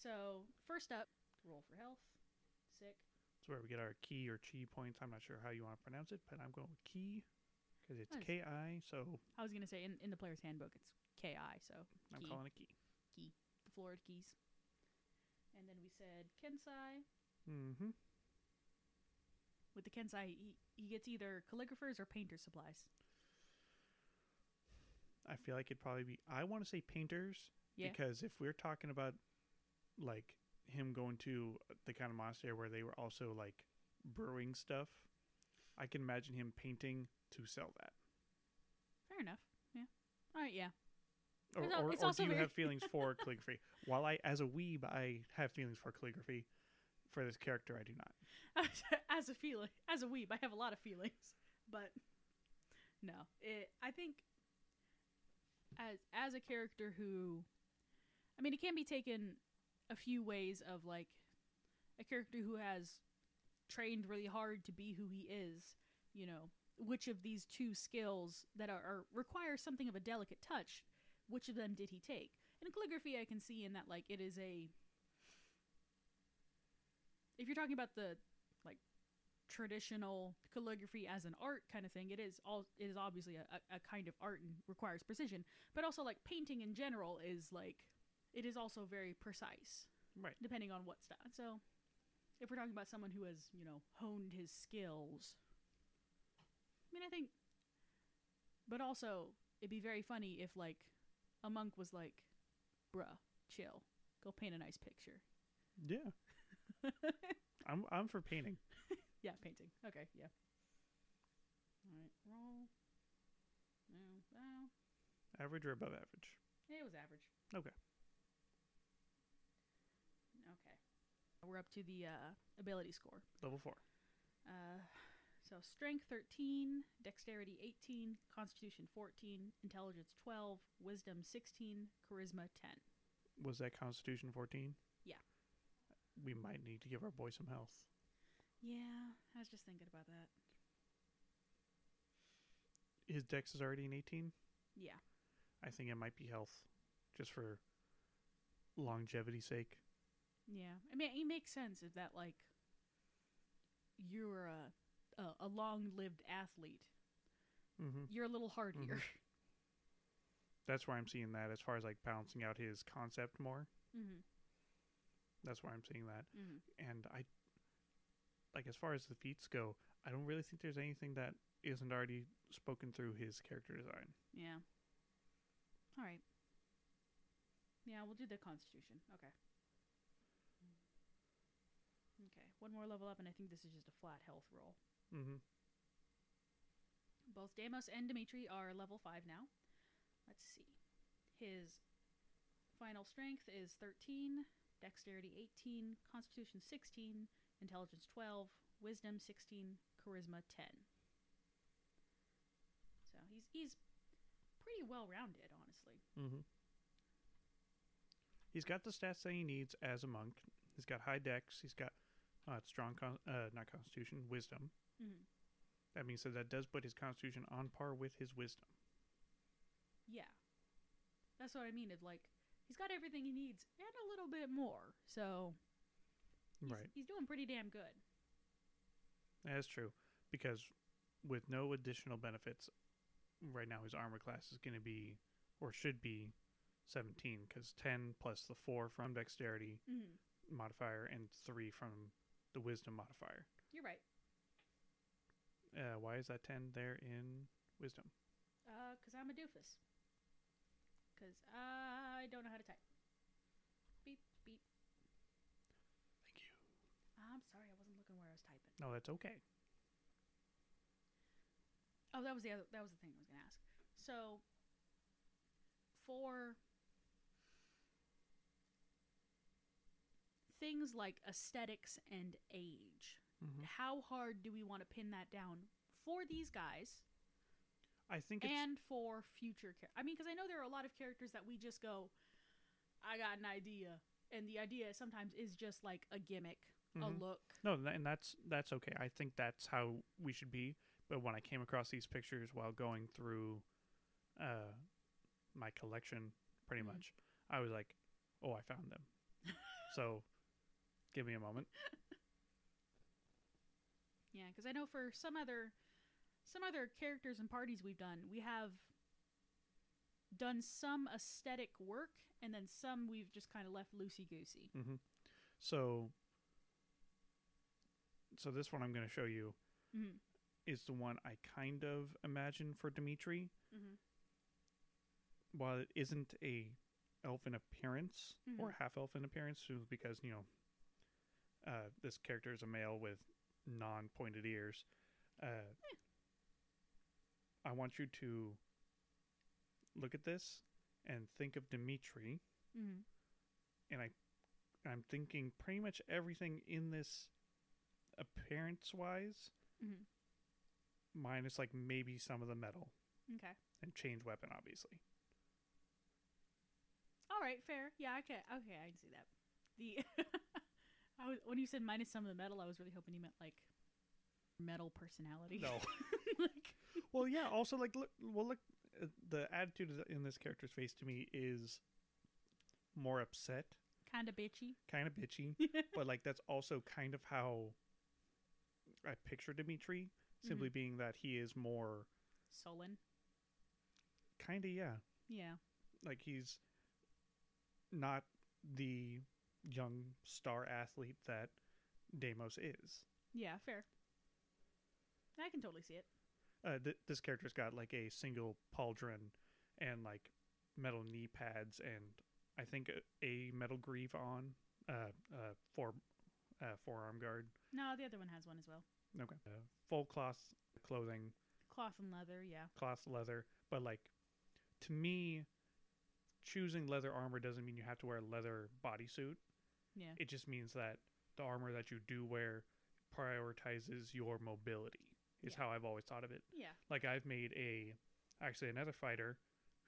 So first up. Roll for health. Sick. That's where we get our ki or chi points. I'm not sure how you want to pronounce it, but I'm going with ki because it's K I. So I was going to say in, in the player's handbook, it's K I. So I'm key. calling it ki. Ki. The florid keys. And then we said Kensai. Mm-hmm. With the Kensai, he, he gets either calligraphers or painter supplies. I feel like it'd probably be. I want to say painters yeah. because if we're talking about like. him going to the kind of monastery where they were also like brewing stuff, I can imagine him painting to sell that. Fair enough. Yeah. All right. Yeah. Or, or, or, or do you have feelings for calligraphy? While I, as a weeb, I have feelings for calligraphy. For this character, I do not. As a feeling, as a weeb, I have a lot of feelings, but no, it, I think as as a character who, I mean, it can be taken a few ways of like a character who has trained really hard to be who he is, you know, which of these two skills that are, are require something of a delicate touch, which of them did he take? And calligraphy I can see in that, like, it is a, if you're talking about the like traditional calligraphy as an art kind of thing, it is all it is obviously a, a kind of art and requires precision, but also like painting in general is like, it is also very precise, right? Depending on what style. So, if we're talking about someone who has, you know, honed his skills, I mean, I think. But also, it'd be very funny if, like, a monk was like, "Bruh, chill, go paint a nice picture." Yeah, I'm I'm for painting. Yeah, painting. Okay, yeah. All right, roll. No, no. Average or above average? It was average. Okay. Okay. We're up to the uh, ability score. Level four. Uh, so strength thirteen, dexterity eighteen, constitution fourteen, intelligence twelve, wisdom sixteen, charisma ten. was that Constitution fourteen? Yeah. We might need to give our boy some health. Yeah, I was just thinking about that. His dex is already an eighteen? Yeah. I think it might be health, just for longevity's sake. Yeah. I mean, it makes sense if that, like, you're a, a, a long-lived athlete. Mm-hmm. You're a little hardier. Mm-hmm. That's where I'm seeing that as far as, like, balancing out his concept more. Mm-hmm. That's where I'm seeing that. Mm-hmm. And I, like, as far as the feats go, I don't really think there's anything that isn't already spoken through his character design. Yeah. All right. Yeah, we'll do the Constitution. Okay. Okay, one more level up, and I think this is just a flat health roll. Mm-hmm. Both Deimos and Dimitri are level five now. Let's see. His final strength is thirteen, dexterity eighteen, constitution sixteen, intelligence twelve, wisdom sixteen, charisma ten. So he's he's pretty well-rounded, honestly. Mm-hmm. He's got the stats that he needs as a monk. He's got high dex. He's got uh, strong, con- uh, not constitution, wisdom. Mm-hmm. That means that that does put his constitution on par with his wisdom. Yeah. That's what I mean. It's like, he's got everything he needs and a little bit more. So, he's, right. he's doing pretty damn good. That's true. Because with no additional benefits, right now his armor class is going to be, or should be, seventeen. Because ten plus the four from dexterity mm-hmm. modifier and three from the wisdom modifier. You're right. Uh, why is that ten there in wisdom? Uh, because I'm a doofus. Because I don't know how to type. Beep, beep. Thank you. I'm sorry, I wasn't looking where I was typing. No, that's okay. Oh, that was the other, that was the thing I was going to ask. So, for things like aesthetics and age, mm-hmm. how hard do we want to pin that down for these guys? I think it's and for future characters. I mean, because I know there are a lot of characters that we just go, I got an idea. And the idea sometimes is just like a gimmick, mm-hmm. a look. No, th- and that's that's okay. I think that's how we should be. But when I came across these pictures while going through uh, my collection, pretty mm-hmm. much, I was like, oh, I found them. So give me a moment. Yeah, because I know for some other some other characters and parties we've done, we have done some aesthetic work, and then some we've just kind of left loosey-goosey. Mm-hmm. So, so this one I'm going to show you mm-hmm. is the one I kind of imagine for Dimitri. Mm-hmm. While it isn't a elf in appearance, mm-hmm. or half-elf in appearance, because, you know, uh, this character is a male with non-pointed ears, uh, eh. I want you to look at this and think of Dimitri, mm-hmm. and I, I'm thinking pretty much everything in this appearance-wise, mm-hmm. minus like maybe some of the metal, okay, and change weapon obviously. All right, fair, yeah, I can. Okay, I can see that. The I was, when you said minus some of the metal, I was really hoping you meant like metal personality. No. Like, well, yeah. Also, like, look, well, look, uh, the attitude in this character's face to me is more upset, kind of bitchy, kind of bitchy. But like, that's also kind of how I picture Dimitri, simply mm-hmm. being that he is more sullen. Kind of, yeah. Yeah. Like he's not the young star athlete that Deimos is. Yeah, fair. I can totally see it. Uh, th- this character's got like a single pauldron and like metal knee pads and I think a, a metal greave on, uh, uh, fore, uh, forearm guard. No, the other one has one as well. Okay. Uh, full cloth clothing. Cloth and leather, yeah. Cloth leather. But like, to me, choosing leather armor doesn't mean you have to wear a leather bodysuit. Yeah. It just means that the armor that you do wear prioritizes your mobility. Is yeah. how I've always thought of it. Yeah. Like I've made a, actually another fighter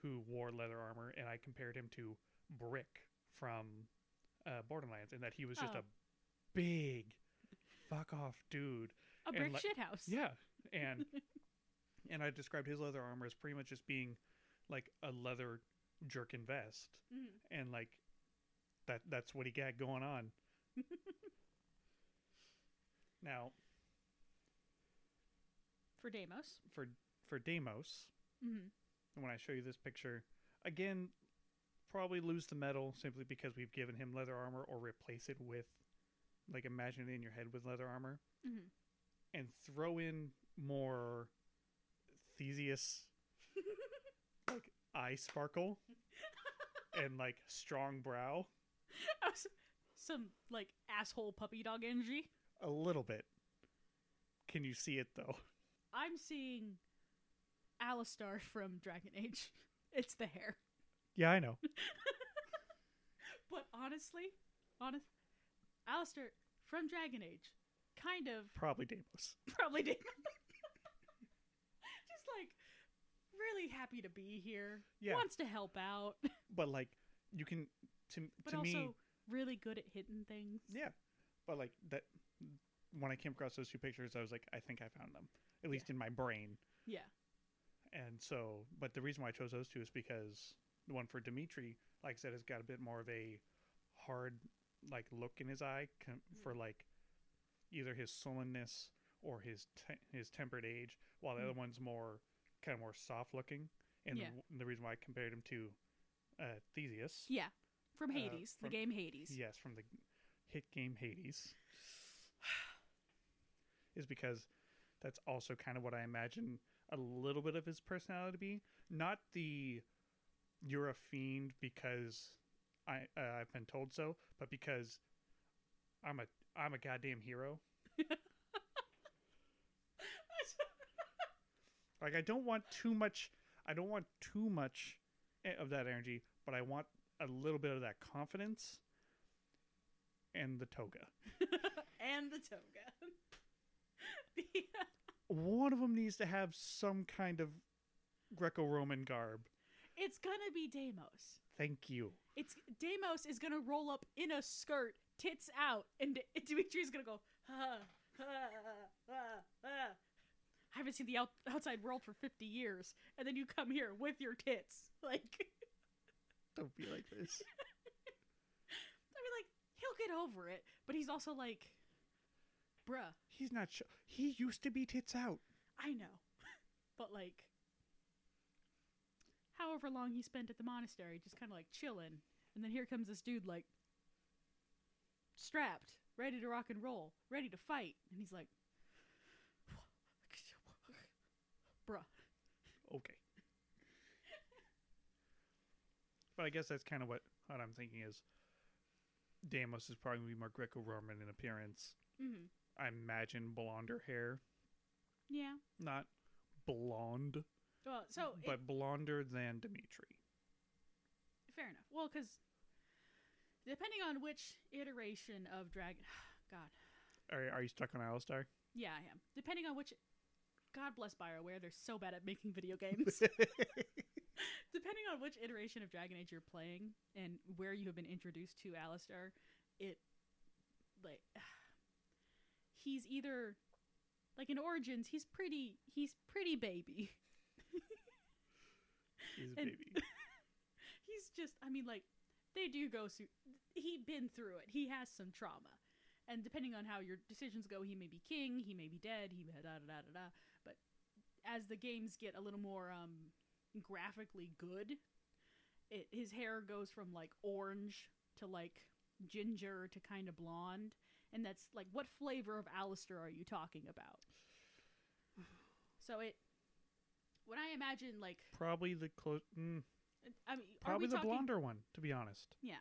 who wore leather armor and I compared him to Brick from uh, Borderlands, and that he was just oh. a big fuck off dude. A brick like, shithouse. Yeah. And and I described his leather armor as pretty much just being like a leather jerkin vest. Mm-hmm. And like that that's what he got going on. Now for Deimos. For for Deimos. Mm-hmm. When I show you this picture, again, probably lose the metal simply because we've given him leather armor or replace it with, like, imagine it in your head with leather armor. Mm-hmm. And throw in more Theseus, like, eye sparkle and, like, strong brow. Was, some, like, asshole puppy dog energy. A little bit. Can you see it, though? I'm seeing Alistar from Dragon Age. It's the hair. Yeah, I know. But honestly, honest, Alistar from Dragon Age, kind of... Probably Deimos. Probably Deimos. Just like, really happy to be here. Yeah. Wants to help out. But like, you can, to, but to me... But also really good at hitting things. Yeah. But like, that when I came across those two pictures, I was like, I think I found them. At least yeah. in my brain. Yeah. And so, but the reason why I chose those two is because the one for Dimitri, like I said, has got a bit more of a hard, like, look in his eye for, like, either his sullenness or his te- his tempered age, while the mm. other one's more, kind of more soft-looking. And yeah. the, the reason why I compared him to uh, Theseus. Yeah, from Hades, uh, from, the game Hades. Yes, from the hit game Hades. Is because that's also kind of what I imagine a little bit of his personality to be. Not the, you're a fiend because I uh, I've been told so, but because I'm a I'm a goddamn hero. Like I don't want too much. I don't want too much of that energy, but I want a little bit of that confidence. And the toga. And the toga. Yeah. One of them needs to have some kind of Greco-Roman garb. It's gonna be Deimos. Thank you. It's Deimos is gonna roll up in a skirt, tits out, and D- Dimitri's gonna go, ha, ha, ha, ha. I haven't seen the out- outside world for fifty years, and then you come here with your tits. Like, don't be like this. I mean, like, he'll get over it, but he's also like, bruh. He's not sure. He used to be tits out. I know. But like, however long he spent at the monastery, just kind of like chilling. And then here comes this dude like, strapped, ready to rock and roll, ready to fight. And he's like, bruh. Okay. But I guess that's kind of what, what I'm thinking is, Deimos is probably going to be more Greco-Roman in appearance. Mm-hmm. I imagine blonder hair. Yeah. Not blonde. Well, so but it, blonder than Dimitri. Fair enough. Well, because depending on which iteration of Dragon... God. Are, are you stuck on Alistar? Yeah, I am. Depending on which... God bless BioWare. They're so bad at making video games. Depending on which iteration of Dragon Age you're playing and where you have been introduced to Alistar, it... like. He's either, like in Origins, he's pretty, he's pretty baby. He's a baby. He's just, I mean, like, they do go through, he's been through it. He has some trauma. And depending on how your decisions go, he may be king, he may be dead, he da da da da da. But as the games get a little more um, graphically good, it, his hair goes from like orange to like ginger to kind of blonde. And that's like, what flavor of Alistar are you talking about? So it, when I imagine like... Probably the close... Mm, I mean, probably the talking, blonder one, to be honest. Yeah.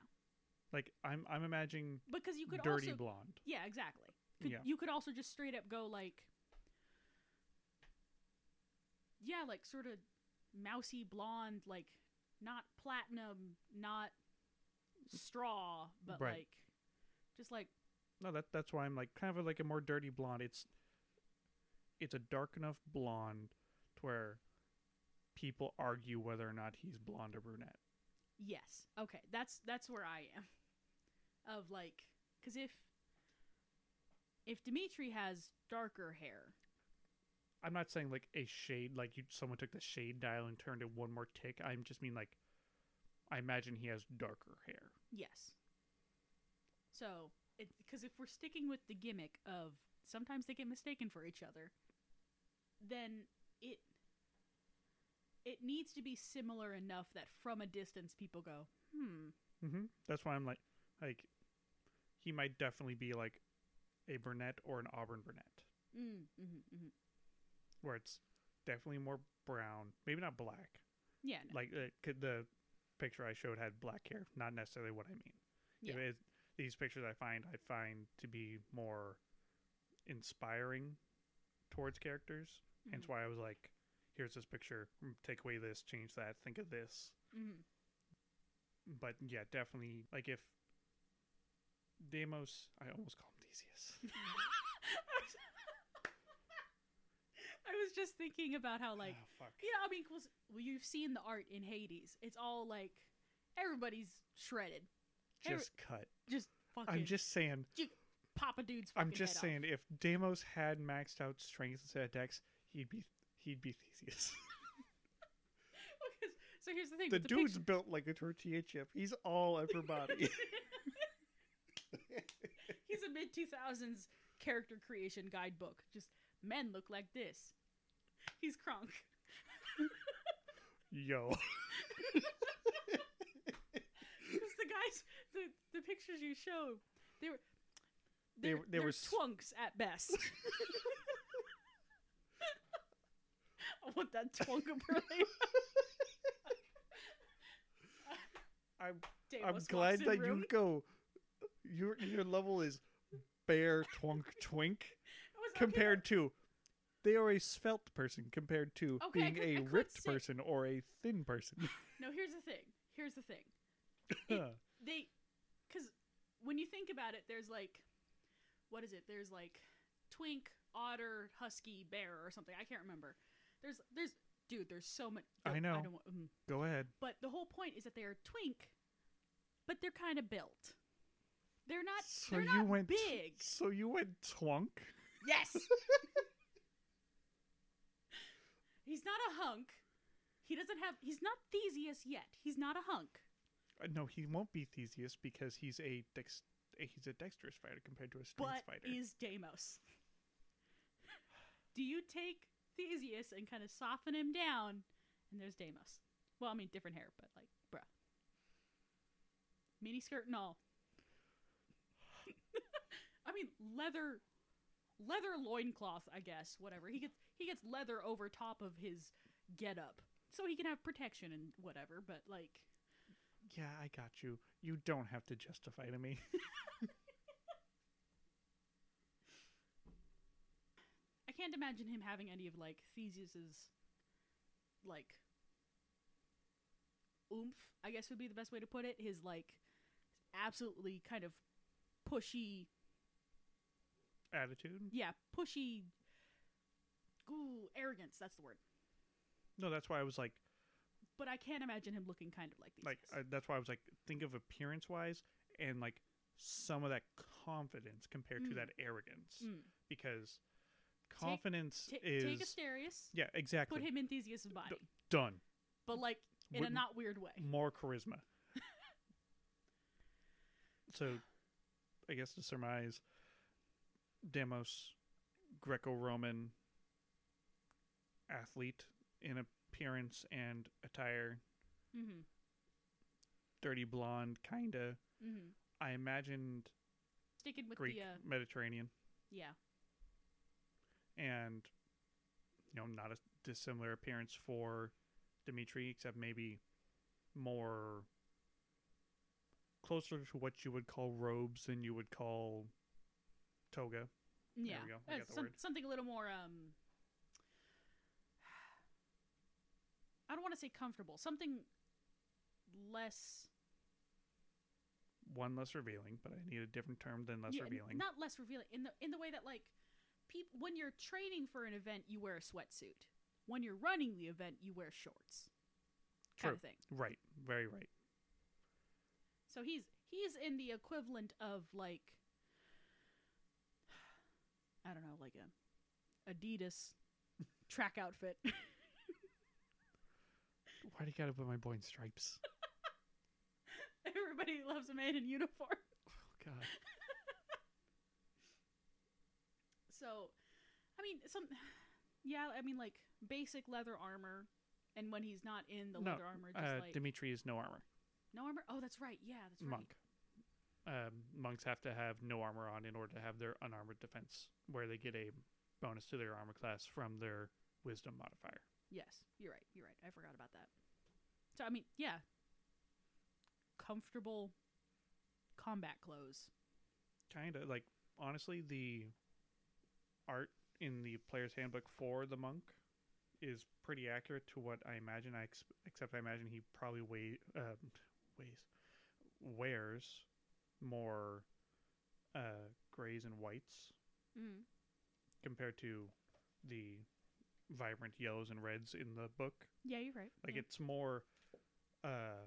Like, I'm I'm imagining because you could dirty also, blonde. Yeah, exactly. Could, yeah. You could also just straight up go like... Yeah, like sort of mousy blonde, like not platinum, not straw, but right. like just like... No, that that's why I'm like kind of like a more dirty blonde. It's it's a dark enough blonde to where people argue whether or not he's blonde or brunette. Yes. Okay. That's that's where I am. Of like, because if if Dimitri has darker hair, I'm not saying like a shade, like you someone took the shade dial and turned it one more tick. I'm just mean like, I imagine he has darker hair. Yes. So, because if we're sticking with the gimmick of sometimes they get mistaken for each other, then it it needs to be similar enough that from a distance people go, hmm. Mm-hmm. That's why I'm like, like, he might definitely be like a brunette or an auburn brunette. Mm, mm-hmm, mm-hmm. Where it's definitely more brown, maybe not black. Yeah. No. Like uh, could the picture I showed had black hair, not necessarily what I mean. Yeah. It is, these pictures I find I find to be more inspiring towards characters. Mm-hmm. Hence why I was like, here's this picture, take away this, change that, think of this. Mm-hmm. But yeah, definitely, like if Deimos, I almost call him Theseus. I was just thinking about how, like, oh, yeah, I mean, cause, well, you've seen the art in Hades. It's all, like, everybody's shredded. Just Every- cut. Just fucking. I'm just saying. Just pop a dude's fucking I'm just head saying, off. If Deimos had maxed out strength instead of dex, he'd be he'd be Theseus. Well, so here's the thing. The, the dude's picture- built like a tortilla chip. He's all upper body. He's a mid two thousands character creation guidebook. Just, men look like this. He's Kronk. Yo. Because the guys, the, the pictures you showed, they were they, they, they were twunks at best. I want that twunk umbrella. I'm I'm glad that room. You go. Your your level is bare twunk twink. Compared okay. to, they are a svelte person compared to okay, being could, a ripped say... person or a thin person. No, here's the thing. Here's the thing. It, they, because when you think about it, there's like, what is it? There's like twink, otter, husky, bear, or something. I can't remember. There's, there's, dude, there's so much. I know. I don't want, mm. Go ahead. But the whole point is that they are twink, but they're kind of built. They're not, so they're you not went, big. So you went twunk? Yes! He's not a hunk. He doesn't have... He's not Theseus yet. He's not a hunk. Uh, no, he won't be Theseus because he's a dex- he's a dexterous fighter compared to a strength fighter. What is Deimos? Do you take Theseus and kind of soften him down? And there's Deimos. Well, I mean, different hair, but like, bruh. Mini skirt and all. I mean, leather... leather loincloth, I guess, whatever. He gets he gets leather over top of his getup, so he can have protection and whatever, but like... Yeah, I got you. You don't have to justify to me. I can't imagine him having any of, like, Theseus's, like, oomph, I guess would be the best way to put it. His, like, absolutely kind of pushy... attitude? Yeah, pushy, ooh, arrogance, that's the word. No, that's why I was like... But I can't imagine him looking kind of like these. Like I, that's why I was like, think of appearance-wise and like some of that confidence compared mm. to that arrogance. Mm. Because confidence take, t- is... Take Asterius. Yeah, exactly. Put him in Theseus' body. D- done. But like, in With, a not weird way. More charisma. So, I guess to surmise... Deimos, Greco-Roman athlete in appearance and attire, mm-hmm. dirty blonde, kinda. Mm-hmm. I imagined sticking with Greek, the, uh... Mediterranean. Yeah, and you know, not a dissimilar appearance for Dimitri, except maybe more closer to what you would call robes than you would call. Toga. Yeah. There we go. I got the Some, word. Something a little more, um, I don't want to say comfortable. Something less. One less revealing, but I need a different term than less yeah, revealing. Not less revealing. In the in the way that, like, people, when you're training for an event, you wear a sweatsuit. When you're running the event, you wear shorts. True. Kind of thing. Right. Very right. So he's he's in the equivalent of like, I don't know, like a Adidas track outfit. Why do you gotta put my boy in stripes? Everybody loves a man in uniform. Oh God. So, I mean, some, yeah, I mean, like basic leather armor, and when he's not in the no, leather armor, just uh, like Dimitri is no armor. No armor? Oh, that's right. Yeah, that's Monk. right. Monk. Um, monks have to have no armor on in order to have their unarmored defense, where they get a bonus to their armor class from their wisdom modifier. Yes, you're right. You're right. I forgot about that. So, I mean, yeah. Comfortable combat clothes. Kind of. Like, honestly, the art in the player's handbook for the monk is pretty accurate to what I imagine. I ex- except I imagine he probably weigh, uh, weighs, wears more uh, grays and whites mm. compared to the vibrant yellows and reds in the book. Yeah, you're right. Like yeah. It's more uh,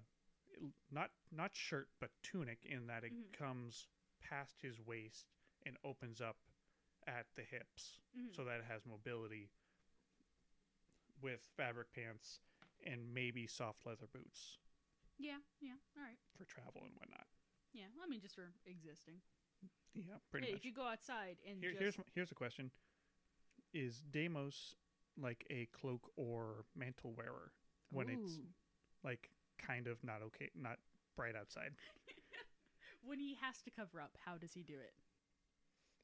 not not shirt but tunic in that it mm-hmm. comes past his waist and opens up at the hips, mm-hmm. so that it has mobility. With fabric pants and maybe soft leather boots. Yeah, yeah, all right. For travel and whatnot. Yeah, I mean, just for existing. Yeah, pretty hey, much. If you go outside and Here, just... Here's, here's a question. Is Deimos like a cloak or mantle wearer when Ooh. It's like kind of not okay, not bright outside? When he has to cover up, how does he do it?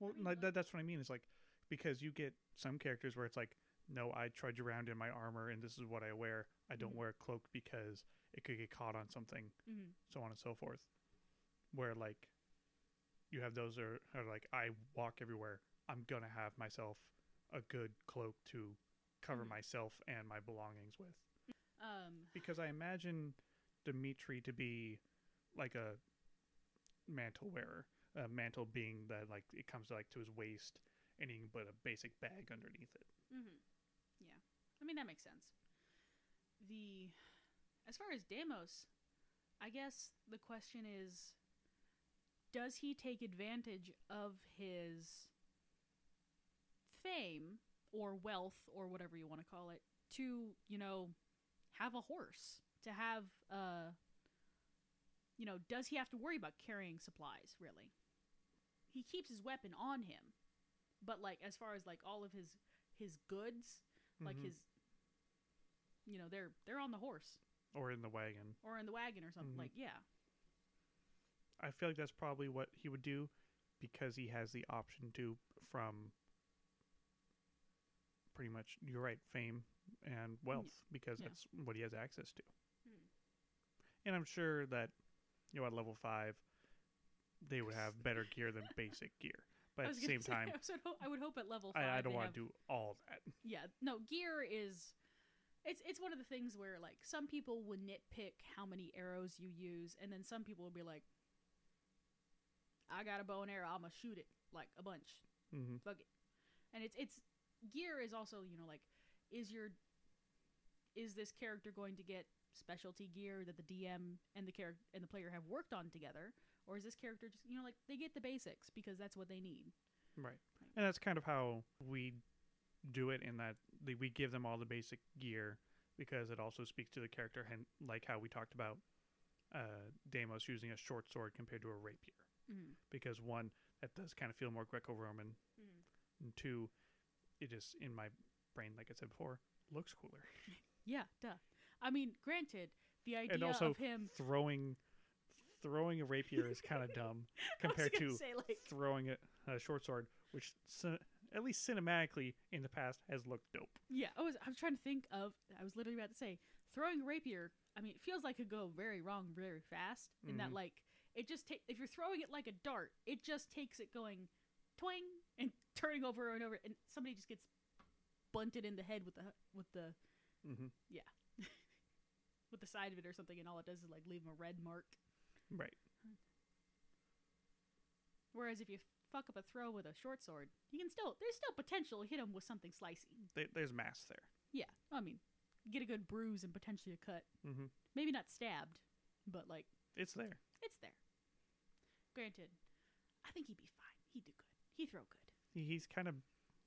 Well, like, that, that's what I mean. It's like, because you get some characters where it's like, no, I trudge around in my armor and this is what I wear. I don't mm-hmm. wear a cloak because it could get caught on something, mm-hmm. so on and so forth. Where, like, you have those that are, are like, I walk everywhere. I'm going to have myself a good cloak to cover mm-hmm. myself and my belongings with. Um, because I imagine Dimitri to be like a mantle wearer. A mantle being that, like, it comes like to his waist and he can put a basic bag underneath it. Mm-hmm. Yeah. I mean, that makes sense. The, as far as Deimos, I guess the question is, does he take advantage of his fame or wealth or whatever you want to call it to, you know, have a horse, to have, uh, you know, does he have to worry about carrying supplies, really? He keeps his weapon on him, but like, as far as like all of his his goods, like mm-hmm. his, you know, they're they're on the horse or in the wagon or in the wagon or something. Mm-hmm. Like, yeah, I feel like that's probably what he would do, because he has the option to, from pretty much, you're right, fame and wealth, because yeah. that's what he has access to. Hmm. And I'm sure that, you know, at level five they would have better gear than basic gear. But at the same say, time, I, ho- I would hope at level five. I, I don't want have... to do all that. Yeah, no, gear is, it's it's one of the things where, like, some people will nitpick how many arrows you use, and then some people will be like, I got a bow and arrow, I'm gonna shoot it like a bunch. Mm-hmm. Fuck it. And it's it's gear is also, you know, like, is your is this character going to get specialty gear that the D M and the character and the player have worked on together? Or is this character just, you know, like, they get the basics because that's what they need. Right. Like, and that's kind of how we do it, in that we give them all the basic gear, because it also speaks to the character, like how we talked about uh, Deimos using a short sword compared to a rapier. Mm-hmm. Because one, that does kind of feel more Greco-Roman. Mm-hmm. And two, it just, in my brain, like I said before, looks cooler. Yeah, duh. I mean, granted, the idea and also of him... throwing... Throwing a rapier is kind of dumb compared to say, like, throwing a, a short sword, which cin- at least cinematically in the past has looked dope. Yeah, I was I was trying to think of, I was literally about to say, throwing a rapier, I mean, it feels like it could go very wrong very fast, in mm-hmm. that, like, it just takes, if you're throwing it like a dart, it just takes it going twang and turning over and over, and somebody just gets bunted in the head with the, with the mm-hmm. yeah, with the side of it or something, and all it does is, like, leave them a red mark. Right. Whereas if you fuck up a throw with a short sword, you can still, there's still potential to hit him with something slicey. There, there's mass there. Yeah. I mean, get a good bruise and potentially a cut. Mm-hmm. Maybe not stabbed, but like. It's there. It's there. Granted, I think he'd be fine. He'd do good. He'd throw good. He's kind of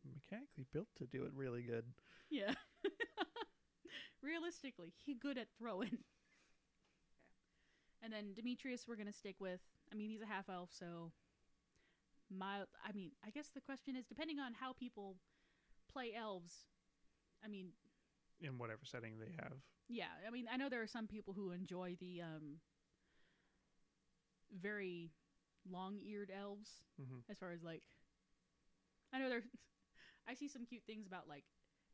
mechanically built to do it really good. Yeah. Realistically, he's good at throwing. Okay. And then Demetrius, we're going to stick with. I mean, he's a half-elf, so... My, I mean, I guess the question is, depending on how people play elves, I mean... in whatever setting they have. Yeah, I mean, I know there are some people who enjoy the um, very long-eared elves, mm-hmm. as far as, like... I know there... I see some cute things about, like,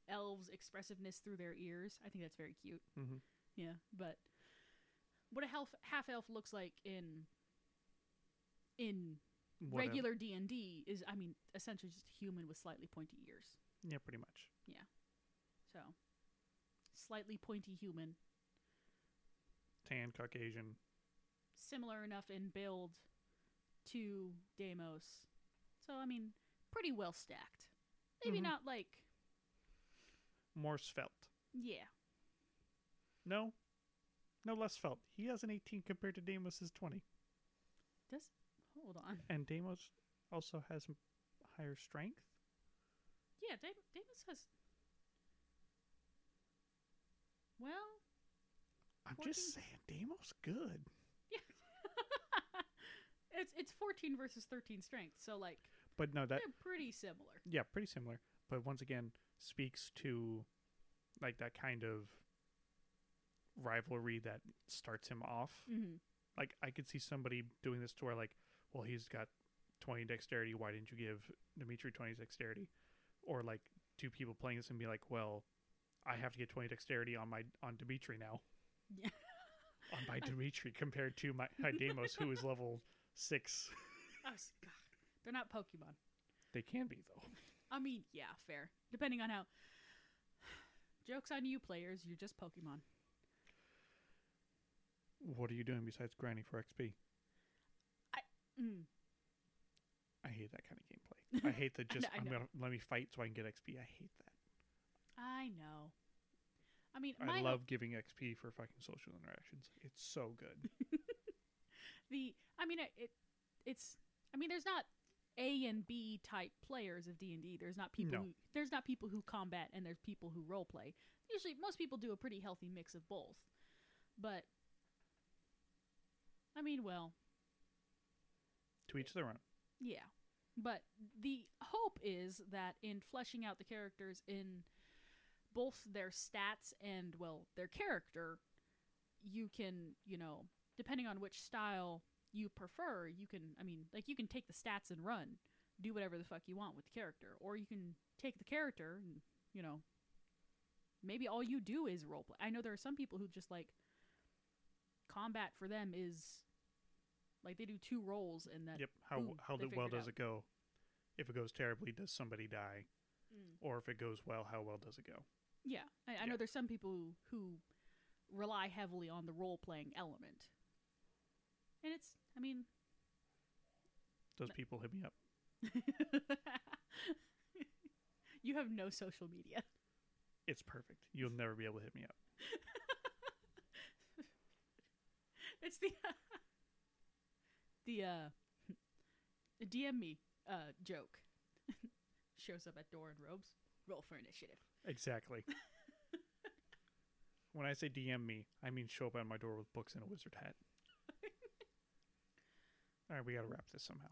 elves' expressiveness through their ears. I think that's very cute. Mm-hmm. Yeah, but what a half, half-elf looks like in... in... What regular D and D is, I mean, essentially just a human with slightly pointy ears. Yeah, pretty much. Yeah. So, slightly pointy human. Tan, Caucasian. Similar enough in build to Deimos. So, I mean, pretty well stacked. Maybe mm-hmm. not like... more svelte. Yeah. No. No less svelte. He has an eighteen compared to Deimos's twenty. Does... Hold on. And Deimos also has m- higher strength? Yeah, Deimos Dam- has... Well... I'm fourteen just saying, Deimos good. Yeah. it's it's fourteen versus thirteen strength, so like... But no, that... They're pretty similar. Yeah, pretty similar. But once again, speaks to like that kind of rivalry that starts him off. Mm-hmm. Like, I could see somebody doing this to where like, well, he's got twenty dexterity. Why didn't you give Dimitri twenty dexterity? Or like two people playing this and be like, well, I have to get twenty dexterity on my on Dimitri now. Yeah. on my Dimitri compared to my Deimos, who is level six. Oh, God. They're not Pokemon. They can be, though. I mean, yeah, fair. Depending on how. Joke's on you, players. You're just Pokemon. What are you doing besides grinding for X P? Mm. I hate that kind of gameplay. I hate the just, I know, I I'm know. gonna let me fight so I can get X P. I hate that. I know. I mean, I my love ho- giving X P for fucking social interactions. It's so good. the, I mean, it, it's, I mean, there's not A and B type players of D and D. There's not people. No. Who, there's not people who combat, and there's people who role play. Usually, most people do a pretty healthy mix of both. But, I mean, well. To each their own. Yeah. But the hope is that in fleshing out the characters in both their stats and, well, their character, you can, you know, depending on which style you prefer, you can, I mean, like, you can take the stats and run. Do whatever the fuck you want with the character. Or you can take the character and, you know, maybe all you do is roleplay. I know there are some people who just, like, combat for them is... Like, they do two rolls and then... Yep. How boom, how do, well does it, it go? If it goes terribly, does somebody die? Mm. Or if it goes well, how well does it go? Yeah. I, I yeah. know there's some people who, who rely heavily on the role-playing element. And it's, I mean... Those no. people hit me up. You have no social media. It's perfect. You'll never be able to hit me up. It's the... Uh, The uh, D M me uh, joke shows up at door in robes. Roll for initiative. Exactly. When I say D M me, I mean show up at my door with books and a wizard hat. All right, we got to wrap this somehow.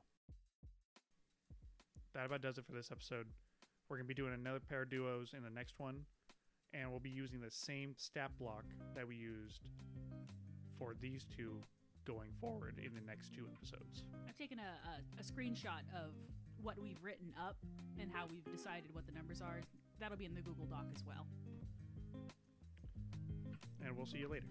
That about does it for this episode. We're going to be doing another pair of duos in the next one, and we'll be using the same stat block that we used for these two going forward in the next two episodes. I've taken a, a, a screenshot of what we've written up and how we've decided what the numbers are. That'll be in the Google Doc as well. And we'll see you later.